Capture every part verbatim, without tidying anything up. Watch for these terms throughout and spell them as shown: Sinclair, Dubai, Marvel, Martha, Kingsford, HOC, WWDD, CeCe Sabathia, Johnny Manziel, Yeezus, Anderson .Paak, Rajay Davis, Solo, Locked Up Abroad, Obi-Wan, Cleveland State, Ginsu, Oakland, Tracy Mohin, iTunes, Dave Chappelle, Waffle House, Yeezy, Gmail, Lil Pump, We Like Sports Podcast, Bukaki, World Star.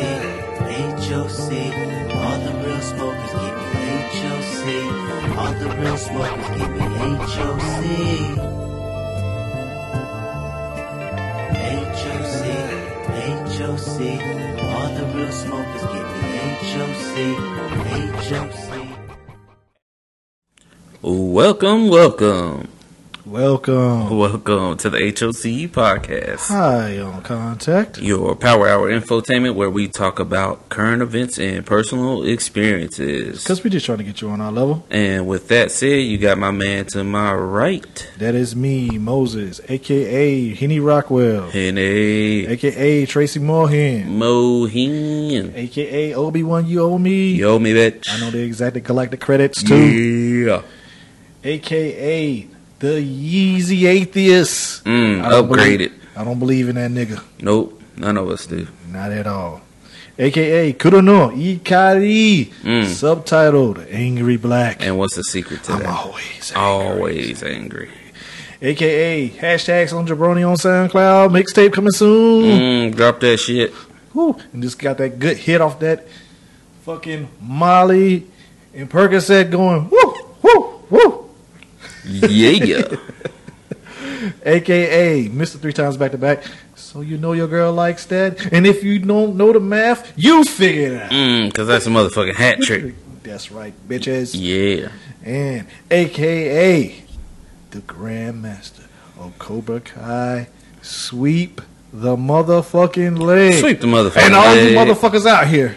H O C, all the real smokers give me H O C, all the real smokers give me H O C, H O C, H O C, all the real smokers give me H O C, H O C. Welcome, welcome. Welcome. Welcome to the H O C podcast. Hi, on Contact. Your Power Hour infotainment where we talk about current events and personal experiences. Because we're just trying to get you on our level. And with that said, you got my man to my right. That is me, Moses, a k a. Henny Rockwell. Henny. a k a. Tracy Mohin. Mohin. a k a. Obi-Wan, you owe me. You owe me, bitch. I know the exact collected credits, too. Yeah. a k a. The Yeezy Atheist. Mm, I upgraded. Believe, I don't believe in that nigga. Nope. None of us do. Not at all. A K A. Kurono Ikari. Mm. Subtitled Angry Black. And what's the secret to I'm that? I'm always angry. Always angry. A K A. Hashtags on Jabroni on SoundCloud. Mixtape coming soon. Mm, drop that shit. Woo. And just got that good hit off that fucking Molly and Percocet going woo, woo, woo. Yeah. A K A. Mister Three Times Back to Back. So you know your girl likes that. And if you don't know the math, you figure it out. Mm, because that's a motherfucking hat trick. That's right, bitches. Yeah. And A K A the Grandmaster of Cobra Kai. Sweep the motherfucking leg. Sweep the motherfucking leg. And all leg. You motherfuckers out here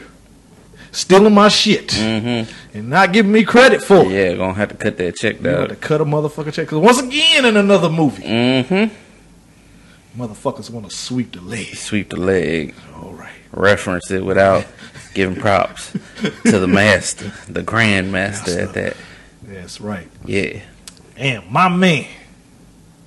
stealing my shit mm-hmm. and not giving me credit for it. Yeah, gonna have to cut that check down. You gotta cut a motherfucker check. Cause once again, in another movie, mm-hmm. motherfuckers wanna sweep the leg. Sweep the leg. All right. Reference it without giving props to the master, the grandmaster at that. That's right. Yeah. And my man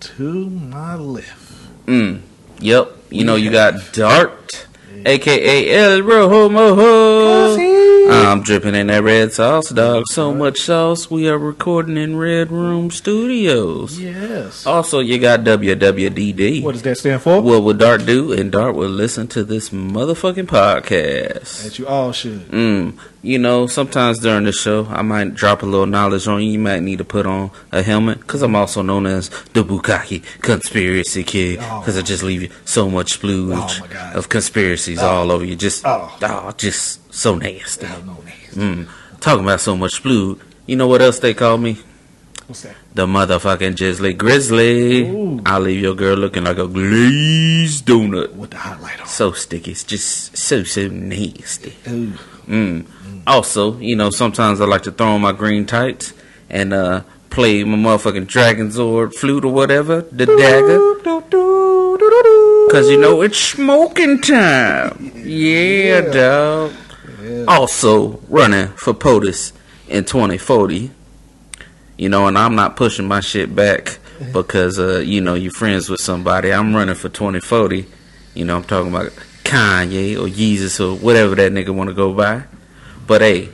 to my left. Mm. Yep. You know, you got Dart. A K A El Rojo Mojo. I'm dripping in that red sauce, dog. So much sauce. We are recording in Red Room Studios. Yes. Also, you got W W D D. What does that stand for? What would Dart do? And Dart will listen to this motherfucking podcast. That you all should. Mm. You know, sometimes during the show, I might drop a little knowledge on you. You might need to put on a helmet because I'm also known as the Bukaki Conspiracy Kid because oh. I just leave you so much splooge oh, of conspiracies. Oh. all over you, just oh. oh, just so nasty. Oh, no nasty. Mm. Talking about so much blue. You know what else they call me? What's that? The motherfucking Jizzly Grizzly. Ooh. I'll leave your girl looking like a glazed donut with the highlight on. So sticky, it's just so so nasty. Ooh. Mm. Mm. Also, you know, sometimes I like to throw on my green tights and uh play my motherfucking Dragon Zord flute or whatever, the do, dagger. Do, do, do, do, do. Because, you know, it's smoking time. Yeah, yeah. dog. Yeah. Also, running for POTUS in twenty forty. You know, and I'm not pushing my shit back because, uh, you know, you're friends with somebody. I'm running for twenty forty. You know, I'm talking about Kanye or Yeezus or whatever that nigga want to go by. But, hey,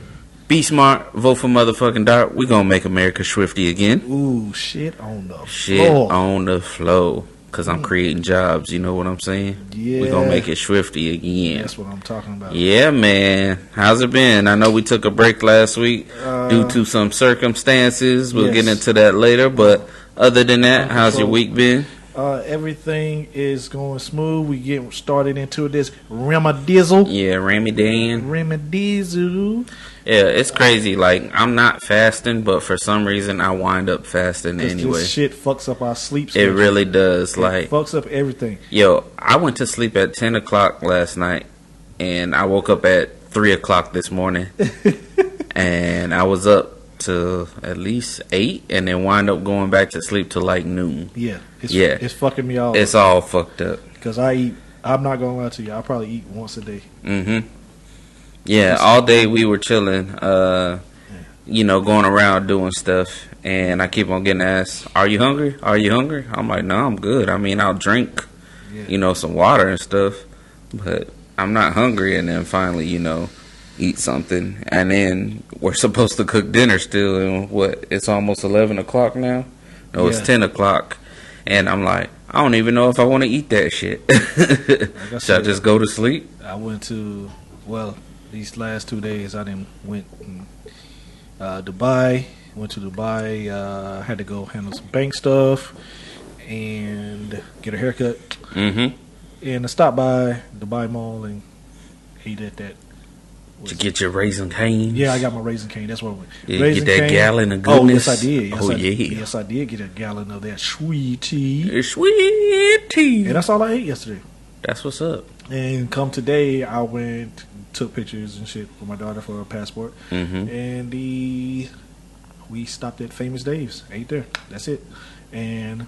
be smart. Vote for motherfucking Dart. We're going to make America swifty again. Ooh, shit on the floor. Shit on the floor. Because I'm creating jobs, you know what I'm saying? Yeah. We're going to make it swifty again. That's what I'm talking about. Yeah, man. How's it been? I know we took a break last week uh, due to some circumstances. We'll yes. get into that later. But other than that, okay, how's so, your week been? Uh, everything is going smooth. We get started into this Ramadizzle. Yeah, Ramadan. Ramadizzle. Yeah, it's crazy. Like, I'm not fasting, but for some reason, I wind up fasting anyway. This shit fucks up our sleep schedule. It really does. It like fucks up everything. Yo, I went to sleep at ten o'clock last night, and I woke up at three o'clock this morning. And I was up to at least eight, and then wind up going back to sleep till like noon. Yeah. It's, yeah. It's fucking me all It's up. all fucked up. Because I eat, I'm not going to lie to you, I probably eat once a day. Mm-hmm. Yeah, all day we were chilling, uh, you know, going around doing stuff, and I keep on getting asked, are you hungry? Are you hungry? I'm like, no, I'm good. I mean, I'll drink, yeah. you know, some water and stuff, but I'm not hungry, and then finally, you know, eat something, and then we're supposed to cook dinner still, and what, it's almost eleven o'clock now? No, yeah. It's ten o'clock, and I'm like, I don't even know if I want to eat that shit. Like I said, should I just go to sleep? I went to... well, these last two days I didn't went and, uh, Dubai. Went to Dubai. Uh, had to go handle some bank stuff and get a haircut. Mm-hmm. And I stopped by Dubai Mall and ate at that. To get your Raising Cane's? Yeah, I got my Raising Cane. That's what I went. Did you get that cane. Gallon of goodness? Oh, yes, I did. Yes, oh, I, yeah. Yes, I did get a gallon of that sweet tea. Sweet tea. And that's all I ate yesterday. That's what's up. And come today, I went, took pictures and shit for my daughter for her passport. Mm-hmm. And the, we stopped at Famous Dave's. Ate there. That's it. And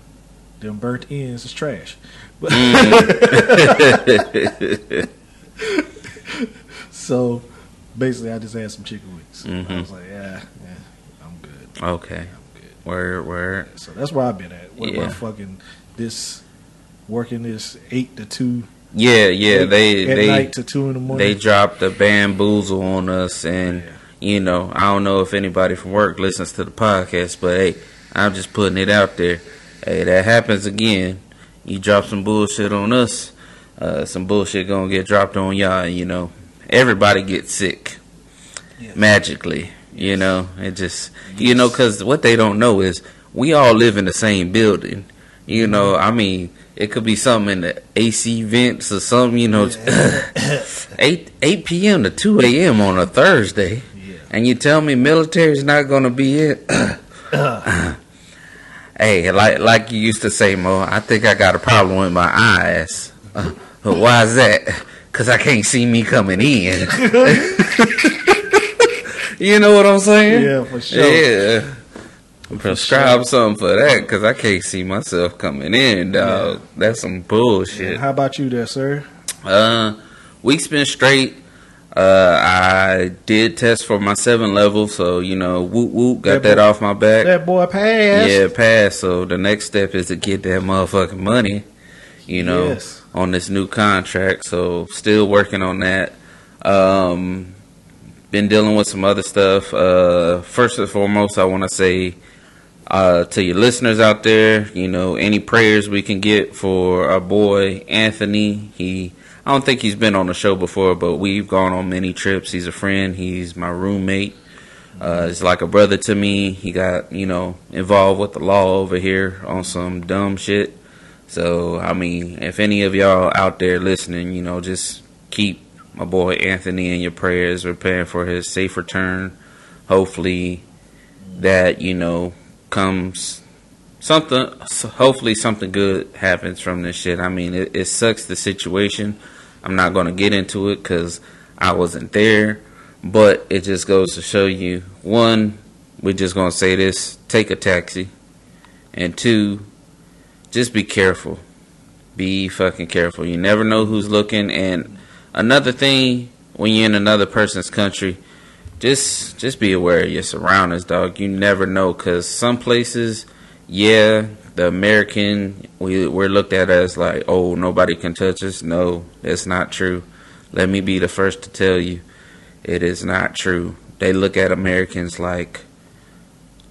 them burnt ends is trash. But mm. So... basically, I just had some chicken wings. Mm-hmm. I was like, yeah, yeah, I'm good. Okay. Yeah, I'm good. Where, where? So that's where I've been at. Where, yeah. Where fucking this, working this eight to two. Yeah, yeah. Eight, they, at they, night to two in the morning. They dropped the bamboozle on us. And, yeah. you know, I don't know if anybody from work listens to the podcast, but hey, I'm just putting it out there. Hey, that happens again. You drop some bullshit on us, uh, some bullshit gonna get dropped on y'all, you know. Everybody gets sick, yes. magically, you yes. know, it just, yes. you know, because what they don't know is we all live in the same building, you know, I mean, it could be something in the A C vents or something, you know, yeah. eight p.m. to two a.m. on a Thursday, yeah. and you tell me military's not going to be it? uh. Hey, like like you used to say, Mo, I think I got a problem with my eyes. Uh, why is that? Because I can't see me coming in. You know what I'm saying? Yeah, for sure. Yeah. For Prescribe sure. something for that because I can't see myself coming in, dog. Yeah. That's some bullshit. And how about you there, sir? Uh, week's been straight. Uh, I did test for my seven level, so, you know, whoop, whoop, got that, that boy, off my back. That boy passed. Yeah, passed. So the next step is to get that motherfucking money, you know. Yes. On this new contract, so still working on that. Um, been dealing with some other stuff. Uh, first and foremost, I want to say uh, to your listeners out there, you know, any prayers we can get for our boy Anthony. He, I don't think he's been on the show before, but we've gone on many trips. He's a friend. He's my roommate. Uh, he's like a brother to me. He got, you know, involved with the law over here on some dumb shit. So, I mean, if any of y'all out there listening, you know, just keep my boy Anthony in your prayers. We're praying for his safe return. Hopefully that, you know, comes something, hopefully something good happens from this shit. I mean, it, it sucks, the situation. I'm not going to get into it because I wasn't there. But it just goes to show you, one, we're just going to say this, take a taxi. And two... just be careful. Be fucking careful. You never know who's looking. And another thing, when you're in another person's country, just just be aware of your surroundings, dog. You never know, because some places, yeah, the American, we, we're looked at as like, oh, nobody can touch us. No, that's not true. Let me be the first to tell you, it is not true. They look at Americans like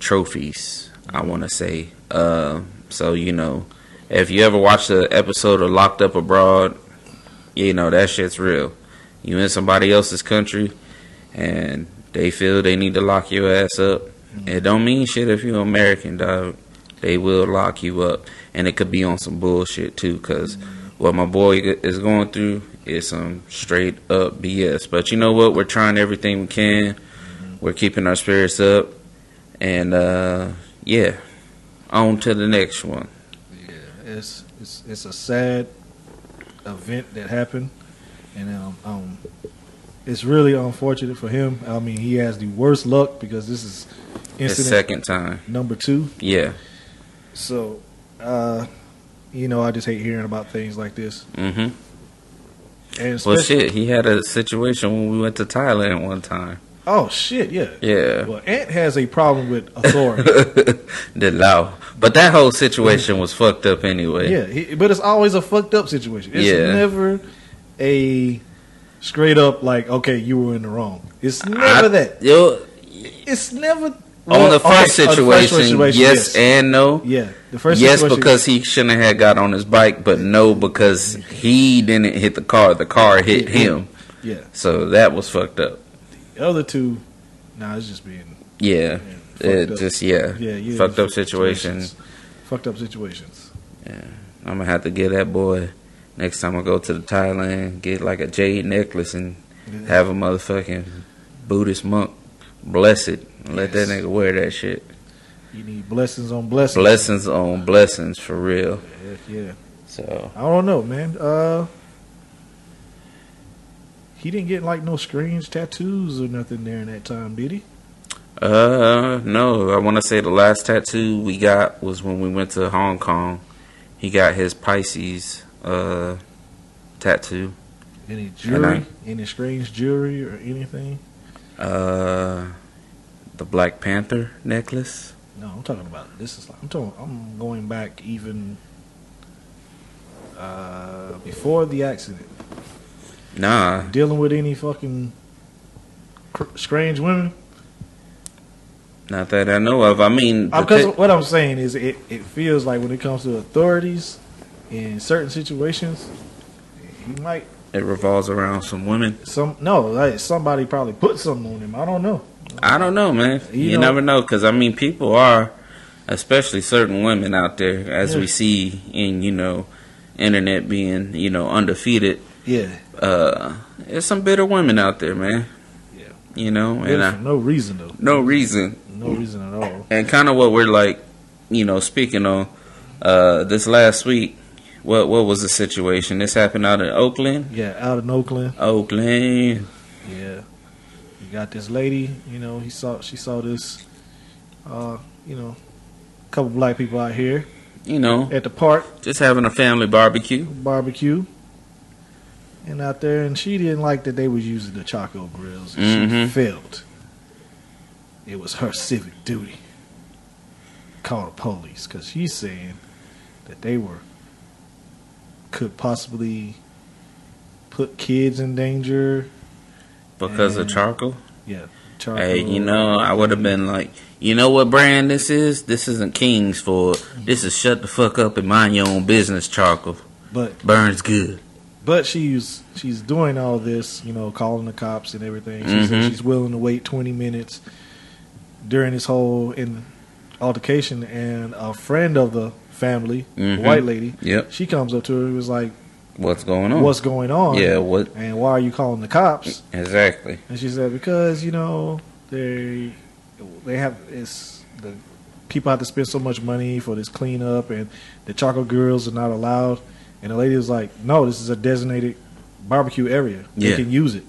trophies, I want to say. Uh, so, you know, if you ever watched the episode of Locked Up Abroad, you know, that shit's real. You in somebody else's country, and they feel they need to lock your ass up. It don't mean shit if you're American, dog. They will lock you up. And it could be on some bullshit, too, because what my boy is going through is some straight-up B S. But you know what? We're trying everything we can. We're keeping our spirits up. And, uh, yeah. On to the next one. Yeah, it's it's it's a sad event that happened, and um, um it's really unfortunate for him. I mean, he has the worst luck because this is incident second time number two. Yeah. So, uh, you know, I just hate hearing about things like this. Mm-hmm. And well, shit, he had a situation when we went to Thailand one time. Oh, shit, yeah. Yeah. Well, Ant has a problem with authority. The law. But that whole situation was fucked up anyway. Yeah, he, but it's always a fucked up situation. It's yeah. never a straight up, like, okay, you were in the wrong. It's never I, that. Yo, it's never... Well, on the first, okay, situation, on the first situation, yes, yes and no. Yeah, the first yes situation, because he shouldn't have got on his bike, but no because he didn't hit the car. The car hit, hit him. him. Yeah. So that was fucked up. The other two, nah, it's just being. Yeah. yeah it up. Just yeah. Yeah. yeah fucked up situations. situations. Fucked up situations. Yeah, I'm gonna have to get that boy. Next time I go to the Thailand, get like a jade necklace and yeah. have a motherfucking Buddhist monk bless it. And yes. Let that nigga wear that shit. You need blessings on blessings. Blessings on blessings, for real. Heck yeah. So I don't know, man. Uh, he didn't get like no strange tattoos or nothing during that time, did he? Uh, no. I want to say the last tattoo we got was when we went to Hong Kong. He got his Pisces uh tattoo. Any jewelry? I, any strange jewelry or anything? Uh, the Black Panther necklace. No, I'm talking about this is like I'm talking. I'm going back even uh, before the accident. Nah, dealing with any fucking cr- strange women. Not that I know of. I mean, because what I'm saying is, it it feels like when it comes to authorities in certain situations, he might. It revolves around some women. Some no, like somebody probably put something on him. I don't know. I don't know, man. You, you know, never know, because I mean, people are, especially certain women out there, as yeah. we see in you know, internet being you know undefeated. Yeah, uh, there's some bitter women out there, man. Yeah, you know, bitter and for I, no reason though. No reason. No reason at all. And kind of what we're like, you know, speaking on uh, this last week. What what was the situation? This happened out in Oakland. Yeah, out in Oakland. Oakland. Yeah. Got this lady, you know. He saw, she saw this, uh, you know, couple black people out here, you know, at the park, just having a family barbecue, barbecue, and out there, and she didn't like that they was using the charcoal grills, and mm-hmm. she felt it was her civic duty to call the police because she's saying that they were could possibly put kids in danger. Because and, of charcoal? Yeah. Charcoal. Hey, you know, I would have been like, you know what brand this is? This isn't Kingsford. This is shut the fuck up and mind your own business charcoal. But burns good. But she's she's doing all this, you know, calling the cops and everything. She mm-hmm. said she's willing to wait twenty minutes during this whole in altercation. And a friend of the family, mm-hmm. a white lady, yep. she comes up to her and was like, what's going on? What's going on? Yeah, what? And why are you calling the cops? Exactly. And she said, because, you know, they they have, it's, the people have to spend so much money for this cleanup, and the charcoal girls are not allowed. And the lady was like, no, this is a designated barbecue area. You yeah. can use it.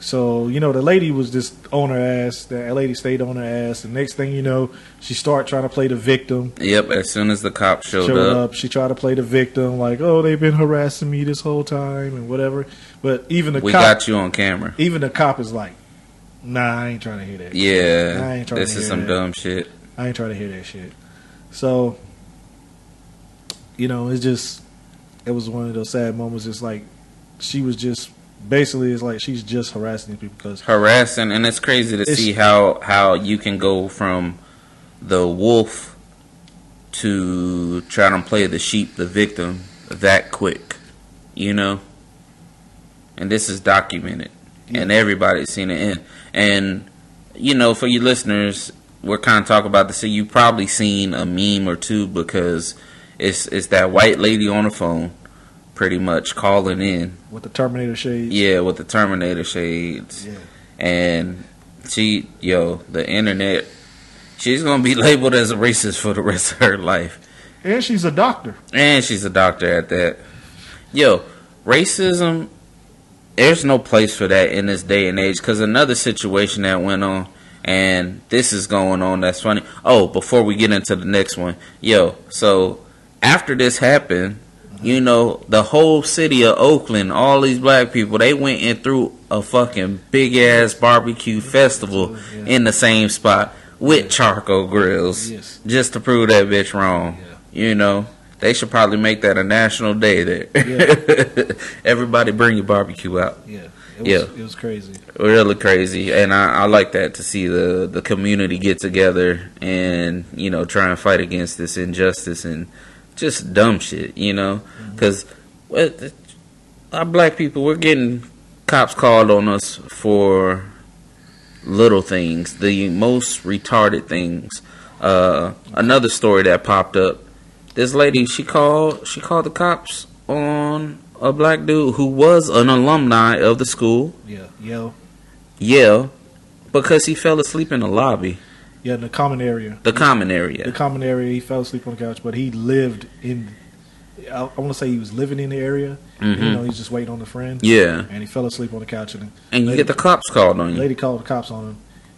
So, you know, the lady was just on her ass. That lady stayed on her ass. The next thing you know, she started trying to play the victim. Yep, as soon as the cop showed, showed up. up. She tried to play the victim, like, oh, they've been harassing me this whole time and whatever. But even the we cop... We got you on camera. Even the cop is like, nah, I ain't trying to hear that. Yeah, I ain't trying this to hear is some that. dumb shit. I ain't trying to hear that shit. So, you know, it's just... It was one of those sad moments. It's like, she was just... Basically, it's like she's just harassing people because harassing, and it's crazy to it's, see how how you can go from the wolf to try to play the sheep, the victim, that quick, you know. And this is documented, yeah. and everybody's seen it. And, and you know, for you listeners, we're kind of talking about this. So you've probably seen a meme or two because it's it's that white lady on the phone. Pretty much calling in with the Terminator shades. Yeah, with the Terminator shades. Yeah. And she, yo, the internet. She's gonna be labeled as a racist for the rest of her life. And she's a doctor. And she's a doctor at that. Yo, racism. There's no place for that in this day and age. Because another situation that went on, and this is going on. That's funny. Oh, before we get into the next one, yo. So after this happened. You know, the whole city of Oakland, all these black people, they went and threw a fucking big-ass barbecue festival yeah. in the same spot with yeah. charcoal grills yes. just to prove that bitch wrong. Yeah. You know, they should probably make that a national day there. Yeah. Everybody bring your barbecue out. Yeah. It was, yeah. it was crazy. Really crazy. And I, I like that to see the, the community get together and, you know, try and fight against this injustice and just dumb shit, you know, because mm-hmm. our black people, we're getting cops called on us for little things, the most retarded things. Uh, another story that popped up. This lady, she called, she called the cops on a black dude who was an alumni of the school. Yeah, Yale. Yale, because he fell asleep in the lobby. Yeah, in the common area. The common area. The common area. He fell asleep on the couch, but he lived in. I, I want to say he was living in the area. Mm-hmm. You know, he's just waiting on a friend. Yeah. And he fell asleep on the couch, and and you lady, get the cops called on you. Lady called the cops on him.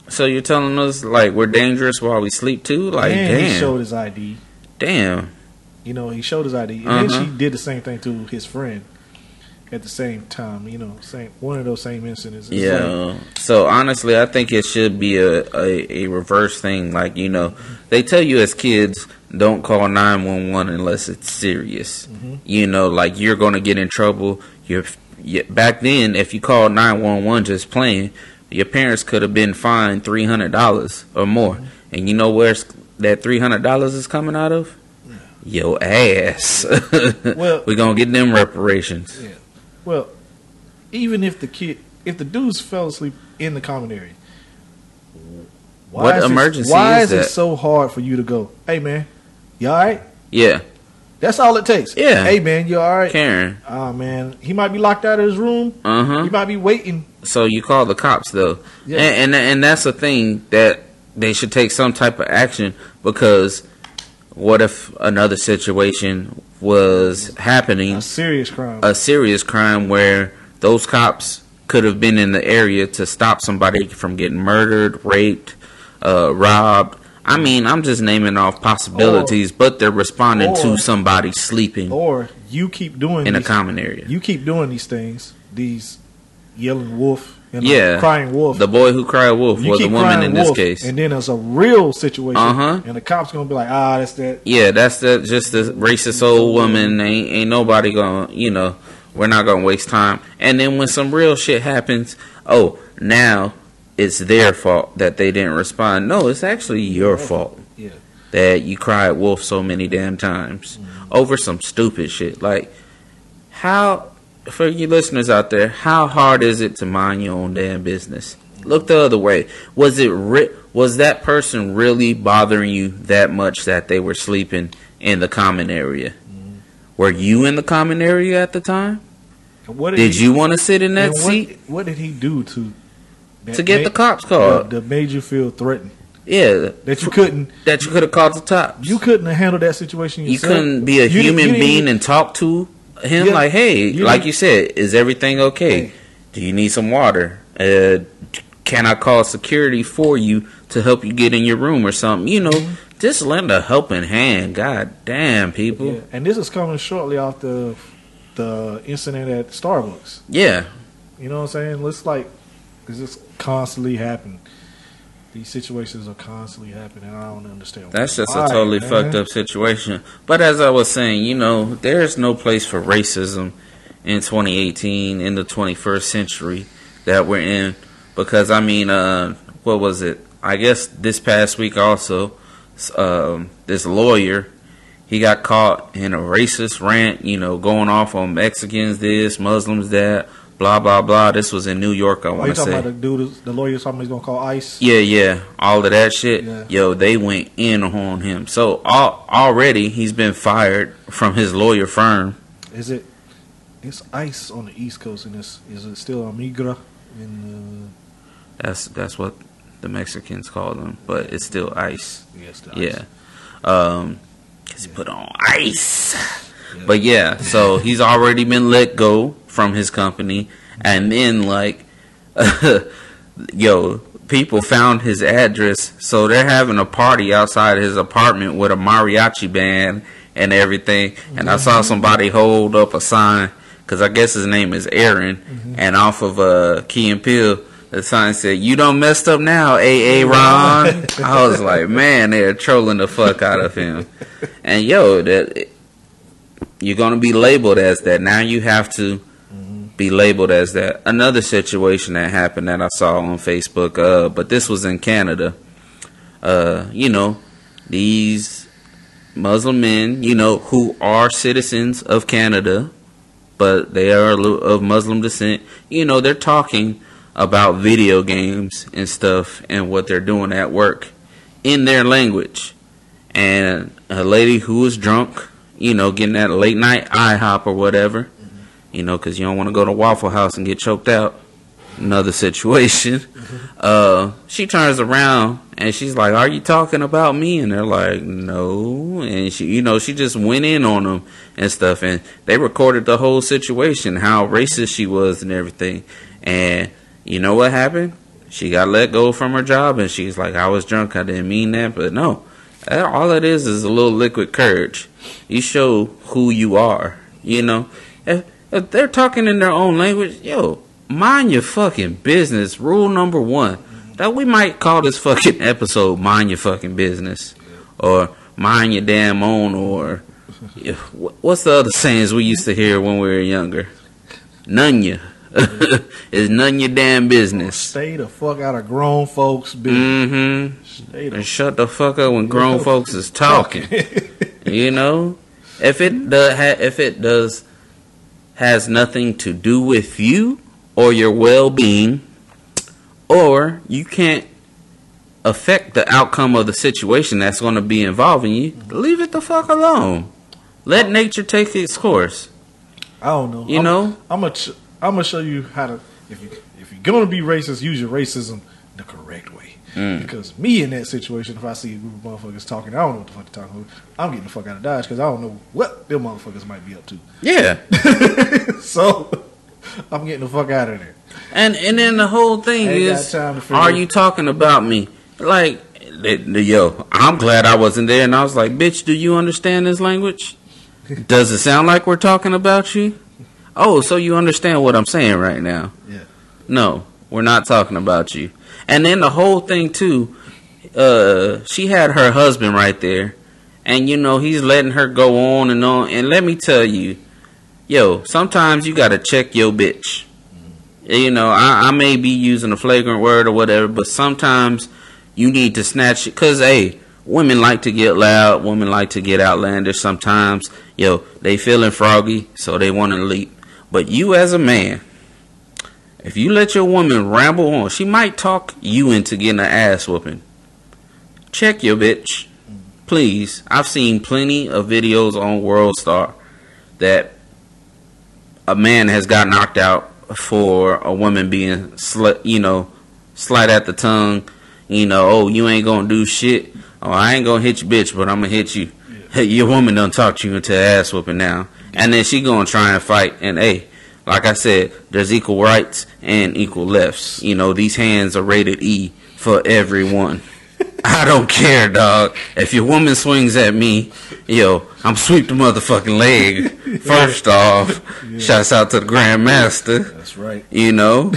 So you're telling us like we're dangerous while we sleep too? Like, and damn. He showed his I D. Damn. You know, he showed his I D, and uh-huh. then she did the same thing to his friend at the same time. You know, same one of those same incidents. It's yeah. Like, so honestly, I think it should be a, a a reverse thing. Like, you know, they tell you as kids, don't call nine one one unless it's serious. Mm-hmm. You know, like you're gonna get in trouble. You're, you back then, if you called nine one one just playing, your parents could have been fined three hundred dollars or more. Mm-hmm. And you know where that three hundred dollars is coming out of? Yeah. Your ass. Well, we're gonna get them reparations. Yeah. Well, even if the kid, if the dudes fell asleep in the common area, why what is emergency it, why is, is it so hard for you to go, hey man, you all right? Yeah. That's all it takes. Yeah. Hey man, you all right? Karen. Oh man, he might be locked out of his room. Uh huh. He might be waiting. So you call the cops though. Yeah. And, and and that's the thing that they should take some type of action, because what if another situation was happening? A serious crime. A serious crime where those cops could have been in the area to stop somebody from getting murdered, raped, uh, robbed. I mean, I'm just naming off possibilities, or, but they're responding or, to somebody sleeping. Or you keep doing in these, a common area. You keep doing these things, these yelling wolf, and yeah, like crying wolf. The boy who cried wolf was the woman in wolf, this case. And then it's a real situation, uh-huh. and the cops gonna be like, ah, that's that. Yeah, that's that. Just the racist old woman. Ain't, ain't nobody gonna, you know, we're not gonna waste time. And then when some real shit happens, oh, now it's their fault that they didn't respond. No, it's actually your fault. Yeah. That you cried wolf so many damn times mm-hmm. over some stupid shit. Like, how, for you listeners out there, how hard is it to mind your own damn business? Look the other way. Was it re- was that person really bothering you that much that they were sleeping in the common area? Mm-hmm. Were you in the common area at the time? What did did he, you want to sit in that what, seat? What did he do to... to get made, the cops called that made you feel threatened? Yeah, that you couldn't that you could have called the cops. You couldn't have handled that situation yourself. You couldn't be a you human didn't, being didn't, and talk to him yeah, like, hey, you like you said, is everything okay? Hey. Do you need some water? Uh, can I call security for you to help you get in your room or something? You know, mm-hmm. just lend a helping hand. God damn, people. Yeah. And this is coming shortly after the incident at Starbucks. Yeah, you know what I'm saying? Let's like. It's constantly happening. These situations are constantly happening. I don't understand. That's just a totally fucked up situation. But as I was saying, you know, there's no place for racism in twenty eighteen, in the twenty-first century that we're in. Because, I mean, uh, what was it? I guess this past week also, um, this lawyer, he got caught in a racist rant, you know, going off on Mexicans this, Muslims that. Blah, blah, blah. This was in New York, I want to say. Are you talking about the dude, the lawyer somebody's going to call ICE? Yeah, yeah. All of that shit. Yeah. Yo, they went in on him. So, all, already, he's been fired from his lawyer firm. Is it... It's ICE on the East Coast, and it's, is it still Amigra? In, uh, that's that's what the Mexicans call them, but it's still ICE. Yeah, it's still yeah. ICE. Um, because yeah. he put on ICE. Yeah. But, yeah, so he's already been let go from his company, and then like uh, yo, people found his address, so they're having a party outside his apartment with a mariachi band and everything, and mm-hmm. I saw somebody hold up a sign, because I guess his name is Aaron, mm-hmm. and off of uh, Key and Peele, the sign said, "You done messed up now, A A Ron." I was like, man, they're trolling the fuck out of him. And yo, that you're going to be labeled as that. Now you have to be labeled as that. Another situation that happened that I saw on Facebook, uh, but this was in Canada. Uh, you know, these Muslim men, you know, who are citizens of Canada, but they are of Muslim descent. You know, they're talking about video games and stuff and what they're doing at work in their language. And a lady who was drunk, you know, getting that late night IHOP or whatever, mm-hmm. you know, because you don't want to go to Waffle House and get choked out. Another situation. Mm-hmm. Uh, she turns around and she's like, "Are you talking about me?" And they're like, "No." And she, you know, she just went in on them and stuff. And they recorded the whole situation, how racist she was and everything. And you know what happened? She got let go from her job, and she's like, "I was drunk. I didn't mean that." But no, that, all it is is a little liquid courage. You show who you are. You know, if, if they're talking in their own language, yo, mind your fucking business. Rule number one. That we might call this fucking episode "Mind Your Fucking Business" or "Mind Your Damn Own," or what's the other sayings we used to hear when we were younger? None ya. It's none your damn business. Stay the fuck out of grown folks' business. Mm-hmm. Stay the and shut the fuck up when grown folks is talking. You know, if it does, if it does, has nothing to do with you or your well-being, or you can't affect the outcome of the situation that's going to be involving you, leave it the fuck alone. Let nature take its course. I don't know. You I'm, know, I'm gonna ch- I'm gonna show you how to. If you if you're gonna be racist, use your racism the correct way. Mm. Because me in that situation, if I see a group of motherfuckers talking, I don't know what the fuck they're talking about. I'm getting the fuck out of Dodge because I don't know what them motherfuckers might be up to. Yeah. So I'm getting the fuck out of there. And and then the whole thing is, are you talking about me? Like, yo, I'm glad I wasn't there. And I was like, bitch, do you understand this language? Does it sound like we're talking about you? Oh, so you understand what I'm saying right now? Yeah. No, we're not talking about you. And then the whole thing too, uh, she had her husband right there, and you know he's letting her go on and on. And let me tell you, yo, sometimes you gotta check your bitch. You know, I, I may be using a flagrant word or whatever, but sometimes you need to snatch it. Because, hey, women like to get loud. Women like to get outlandish sometimes. Yo, they feeling froggy, so they want to leap. But you as a man, if you let your woman ramble on, she might talk you into getting an ass whooping. Check your bitch, please. I've seen plenty of videos on World Star that a man has got knocked out for a woman being, sl- you know, slight at the tongue, you know, oh, you ain't gonna do shit. Oh, I ain't gonna hit your bitch, but I'm gonna hit you. Yeah. Your woman done talked you into ass whooping now. And then she gonna try and fight. And hey, like I said, there's equal rights and equal lefts. You know, these hands are rated E for everyone. I don't care, dog. If your woman swings at me, yo, I'm sweep the motherfucking leg. First off, yeah. Shouts out to the Grandmaster. That's right. You know,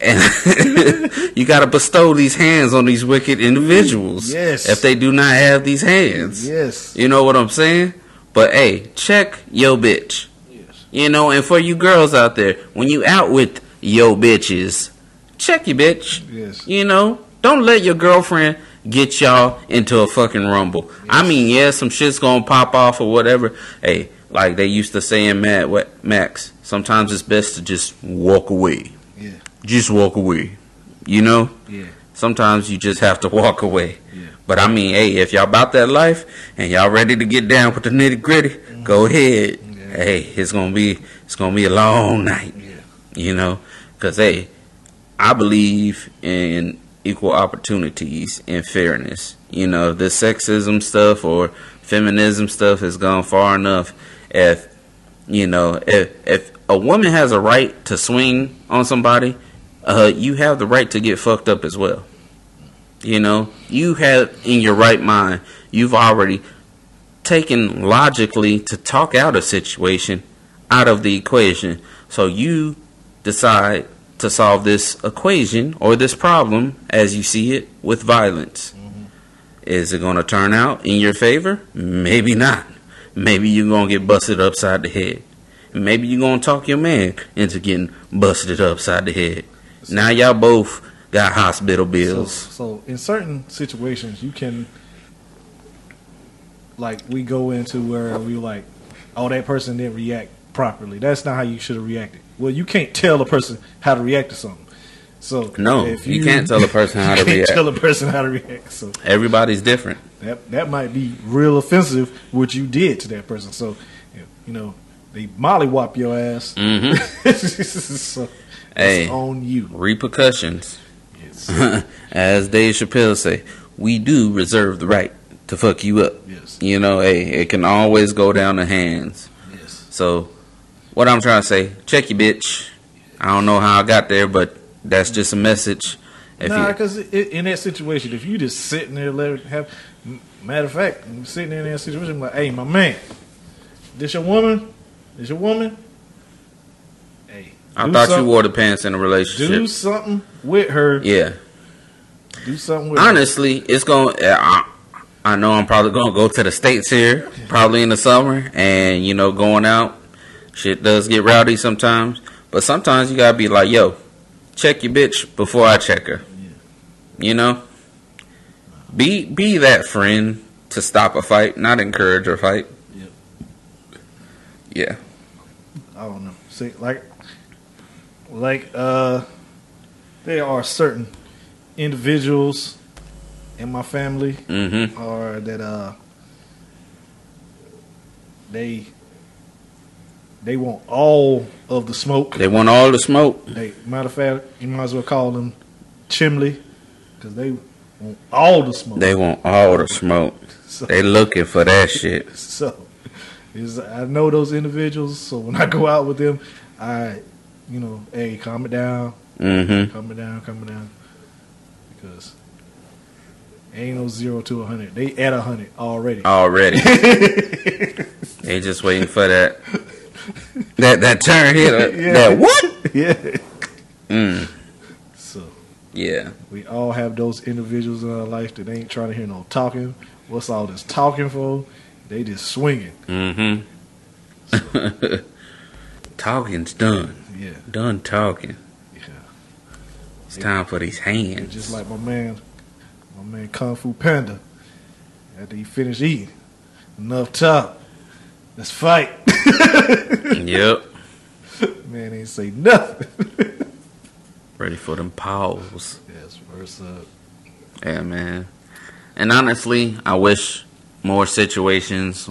and you gotta bestow these hands on these wicked individuals. Yes. If they do not have these hands, yes. You know what I'm saying? But hey, check yo bitch. Yes. You know, and for you girls out there, when you out with yo bitches, check your bitch. Yes. You know. Don't let your girlfriend get y'all into a fucking rumble. Yes. I mean, yeah, some shit's gonna pop off or whatever. Hey, like they used to say in Mad what, Max, sometimes it's best to just walk away. Yeah. Just walk away. You know? Yeah. Sometimes you just have to walk away. Yeah. But I mean, hey, if y'all about that life and y'all ready to get down with the nitty gritty, mm-hmm. go ahead. Yeah. Hey, it's gonna be it's gonna be a long night. Yeah. You know? Because, hey, I believe in equal opportunities and fairness. You know, the sexism stuff or feminism stuff has gone far enough. If you know, if if a woman has a right to swing on somebody, uh, you have the right to get fucked up as well. You know, you have in your right mind, you've already taken logically to talk out a situation out of the equation. So you decide to solve this equation or this problem as you see it with violence. Mm-hmm. Is it going to turn out in your favor? Maybe not. Maybe you're going to get busted upside the head. Maybe you're going to talk your man into getting busted upside the head. So, now y'all both got hospital bills. So, so in certain situations you can, like, we go into where we like, oh, that person didn't react properly. That's not how you should have reacted. Well, you can't tell a person how to react to something. So no, if you, you can't tell a person how to react. You can't tell a person how to react. So everybody's different. That that might be real offensive what you did to that person. So you know they mollywop your ass. Mm-hmm. So hey, it's on you. Repercussions. Yes. As Dave Chappelle say, we do reserve the right to fuck you up. Yes. You know, hey, it can always go down to hands. Yes. So what I'm trying to say, check your bitch. I don't know how I got there, but that's just a message. If nah, because in that situation, if you just sitting there, let it have. Matter of fact, I'm sitting in that situation, I'm like, hey, my man, this your woman? This your woman? Hey, I thought you wore the pants in a relationship. Do something with her. Yeah. Do something with Honestly, her. Honestly, it's going to. I know I'm probably going to go to the States here, probably in the summer, and, you know, going out. Shit does get rowdy sometimes. But sometimes you got to be like, yo, check your bitch before I check her. Yeah. You know? Be be that friend to stop a fight, not encourage a fight. Yep. Yeah. I don't know. See, like, like uh, there are certain individuals in my family mm-hmm. or that uh, they... They want all of the smoke. They want all the smoke. They, matter of fact, you might as well call them chimley, because they want all the smoke. They want all the smoke. So, they looking for that shit. So, is I know those individuals. So when I go out with them, I, you know, hey, calm it down, mm-hmm. calm it down, calm it down, because ain't no zero to a hundred. They at a hundred already. Already. They just waiting for that. that that turn here, that, yeah. that what? Yeah. Mm. So yeah, we all have those individuals in our life that ain't trying to hear no talking. What's all this talking for? They just swinging. Mm-hmm. So. Talking's done. Yeah. Done talking. Yeah. It's they, time for these hands. Just like my man, my man Kung Fu Panda. After he finished eating, enough talk. Let's fight. Yep. Man ain't say nothing. Ready for them pause. Yes, verse up. Yeah, man. And honestly, I wish more situations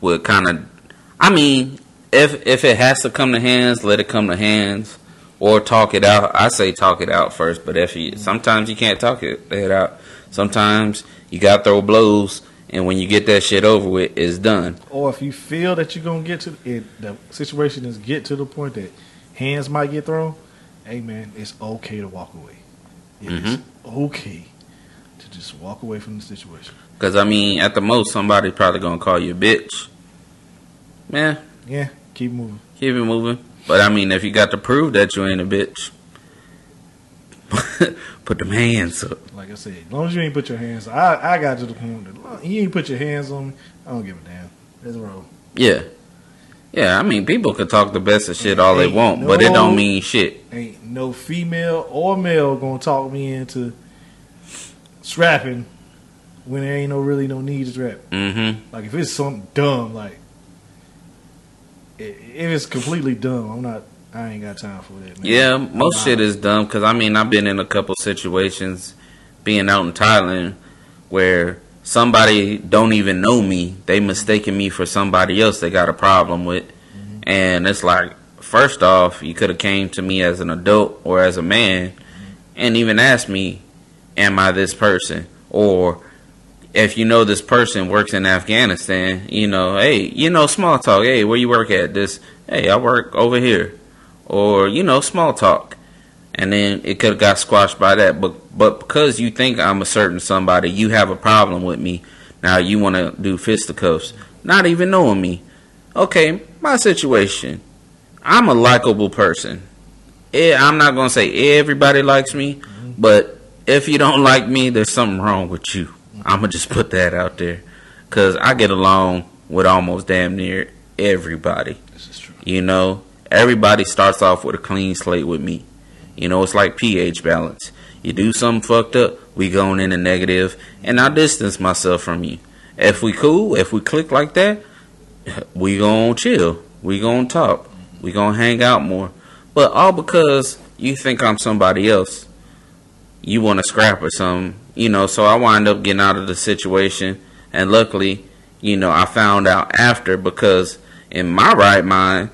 would kind of. I mean, if if it has to come to hands, let it come to hands, or talk it out. I say talk it out first, but if you sometimes you can't talk it, it out. Sometimes you gotta throw blows. And when you get that shit over with, it's done. Or if you feel that you're going to get to it, the situation is get to the point that hands might get thrown, hey, man, it's okay to walk away. It's mm-hmm. okay to just walk away from the situation. Because, I mean, at the most, somebody's probably going to call you a bitch. Man. Yeah, keep moving. Keep it moving. But, I mean, if you got to prove that you ain't a bitch, put them hands up. Like I said, as long as you ain't put your hands, I I got to the point that you ain't put your hands on me. I don't give a damn. That's wrong. Yeah, yeah. I mean, people can talk the best of shit all they want, no, but it don't mean shit. Ain't no female or male gonna talk me into strapping when there ain't no really no need to strap. Mm-hmm. Like if it's something dumb, like if it's completely dumb, I'm not. I ain't got time for that, man. Yeah, most wow. shit is dumb because, I mean, I've been in a couple situations being out in Thailand where somebody don't even know me. They mistaken me for somebody else they got a problem with. Mm-hmm. And it's like, first off, you could have came to me as an adult or as a man mm-hmm. and even asked me, am I this person? Or if you know this person works in Afghanistan, you know, hey, you know, small talk. Hey, where you work at? This, hey, I work over here. Or, you know, small talk. And then it could have got squashed by that. But but because you think I'm a certain somebody, you have a problem with me. Now you want to do fisticuffs. Not even knowing me. Okay, my situation. I'm a likable person. I'm not going to say everybody likes me. But if you don't like me, there's something wrong with you. I'm going to just put that out there. Because I get along with almost damn near everybody. This is true. You know? Everybody starts off with a clean slate with me. You know, it's like pH balance. You do something fucked up, we going in the negative, and I distance myself from you. If we cool, if we click like that, we gonna chill. We gonna talk. We gonna hang out more. But all because you think I'm somebody else. You want to scrap or something. You know, so I wind up getting out of the situation. And luckily, you know, I found out after, because in my right mind,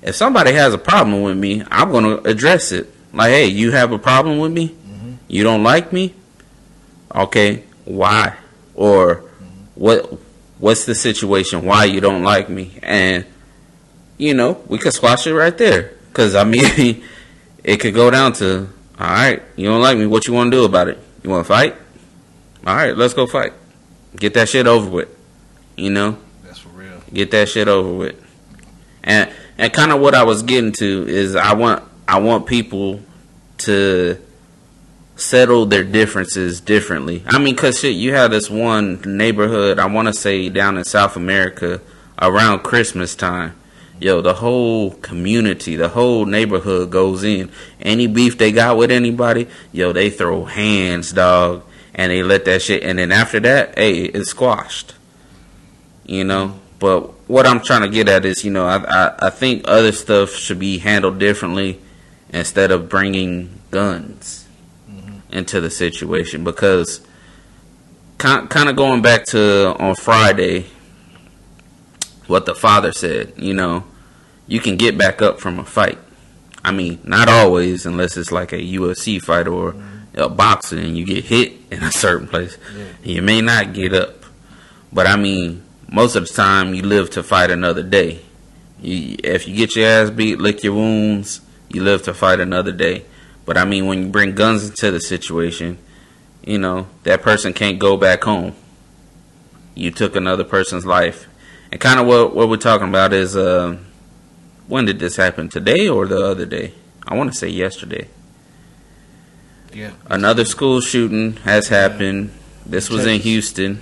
if somebody has a problem with me, I'm going to address it. Like, hey, you have a problem with me? Mm-hmm. You don't like me? Okay, why? Or mm-hmm. what? what's the situation? Why you don't like me? And, you know, we could squash it right there. Because, I mean, it could go down to, all right, you don't like me. What you want to do about it? You want to fight? All right, let's go fight. Get that shit over with. You know? That's for real. Get that shit over with. And and kind of what I was getting to is I want I want people to settle their differences differently. I mean, because shit, you have this one neighborhood, I want to say down in South America, around Christmas time. Yo, the whole community, the whole neighborhood goes in. Any beef they got with anybody, yo, they throw hands, dog. And they let that shit, and then after that, hey, it's squashed. You know? But what I'm trying to get at is, you know, I, I, I think other stuff should be handled differently instead of bringing guns mm-hmm. into the situation. Because kind, kind of going back to on Friday, what the father said, you know, you can get back up from a fight. I mean, not always, unless it's like a U F C fight or a boxer and you get hit in a certain place. Yeah. You may not get up. But, I mean, most of the time you live to fight another day. You, if you get your ass beat, lick your wounds, you live to fight another day. But, I mean, when you bring guns into the situation, you know, that person can't go back home. You took another person's life. And kind of what, what we're talking about is, uh, when did this happen? Today or the other day? I want to say yesterday. Yeah. Another school shooting has happened. This was in Houston.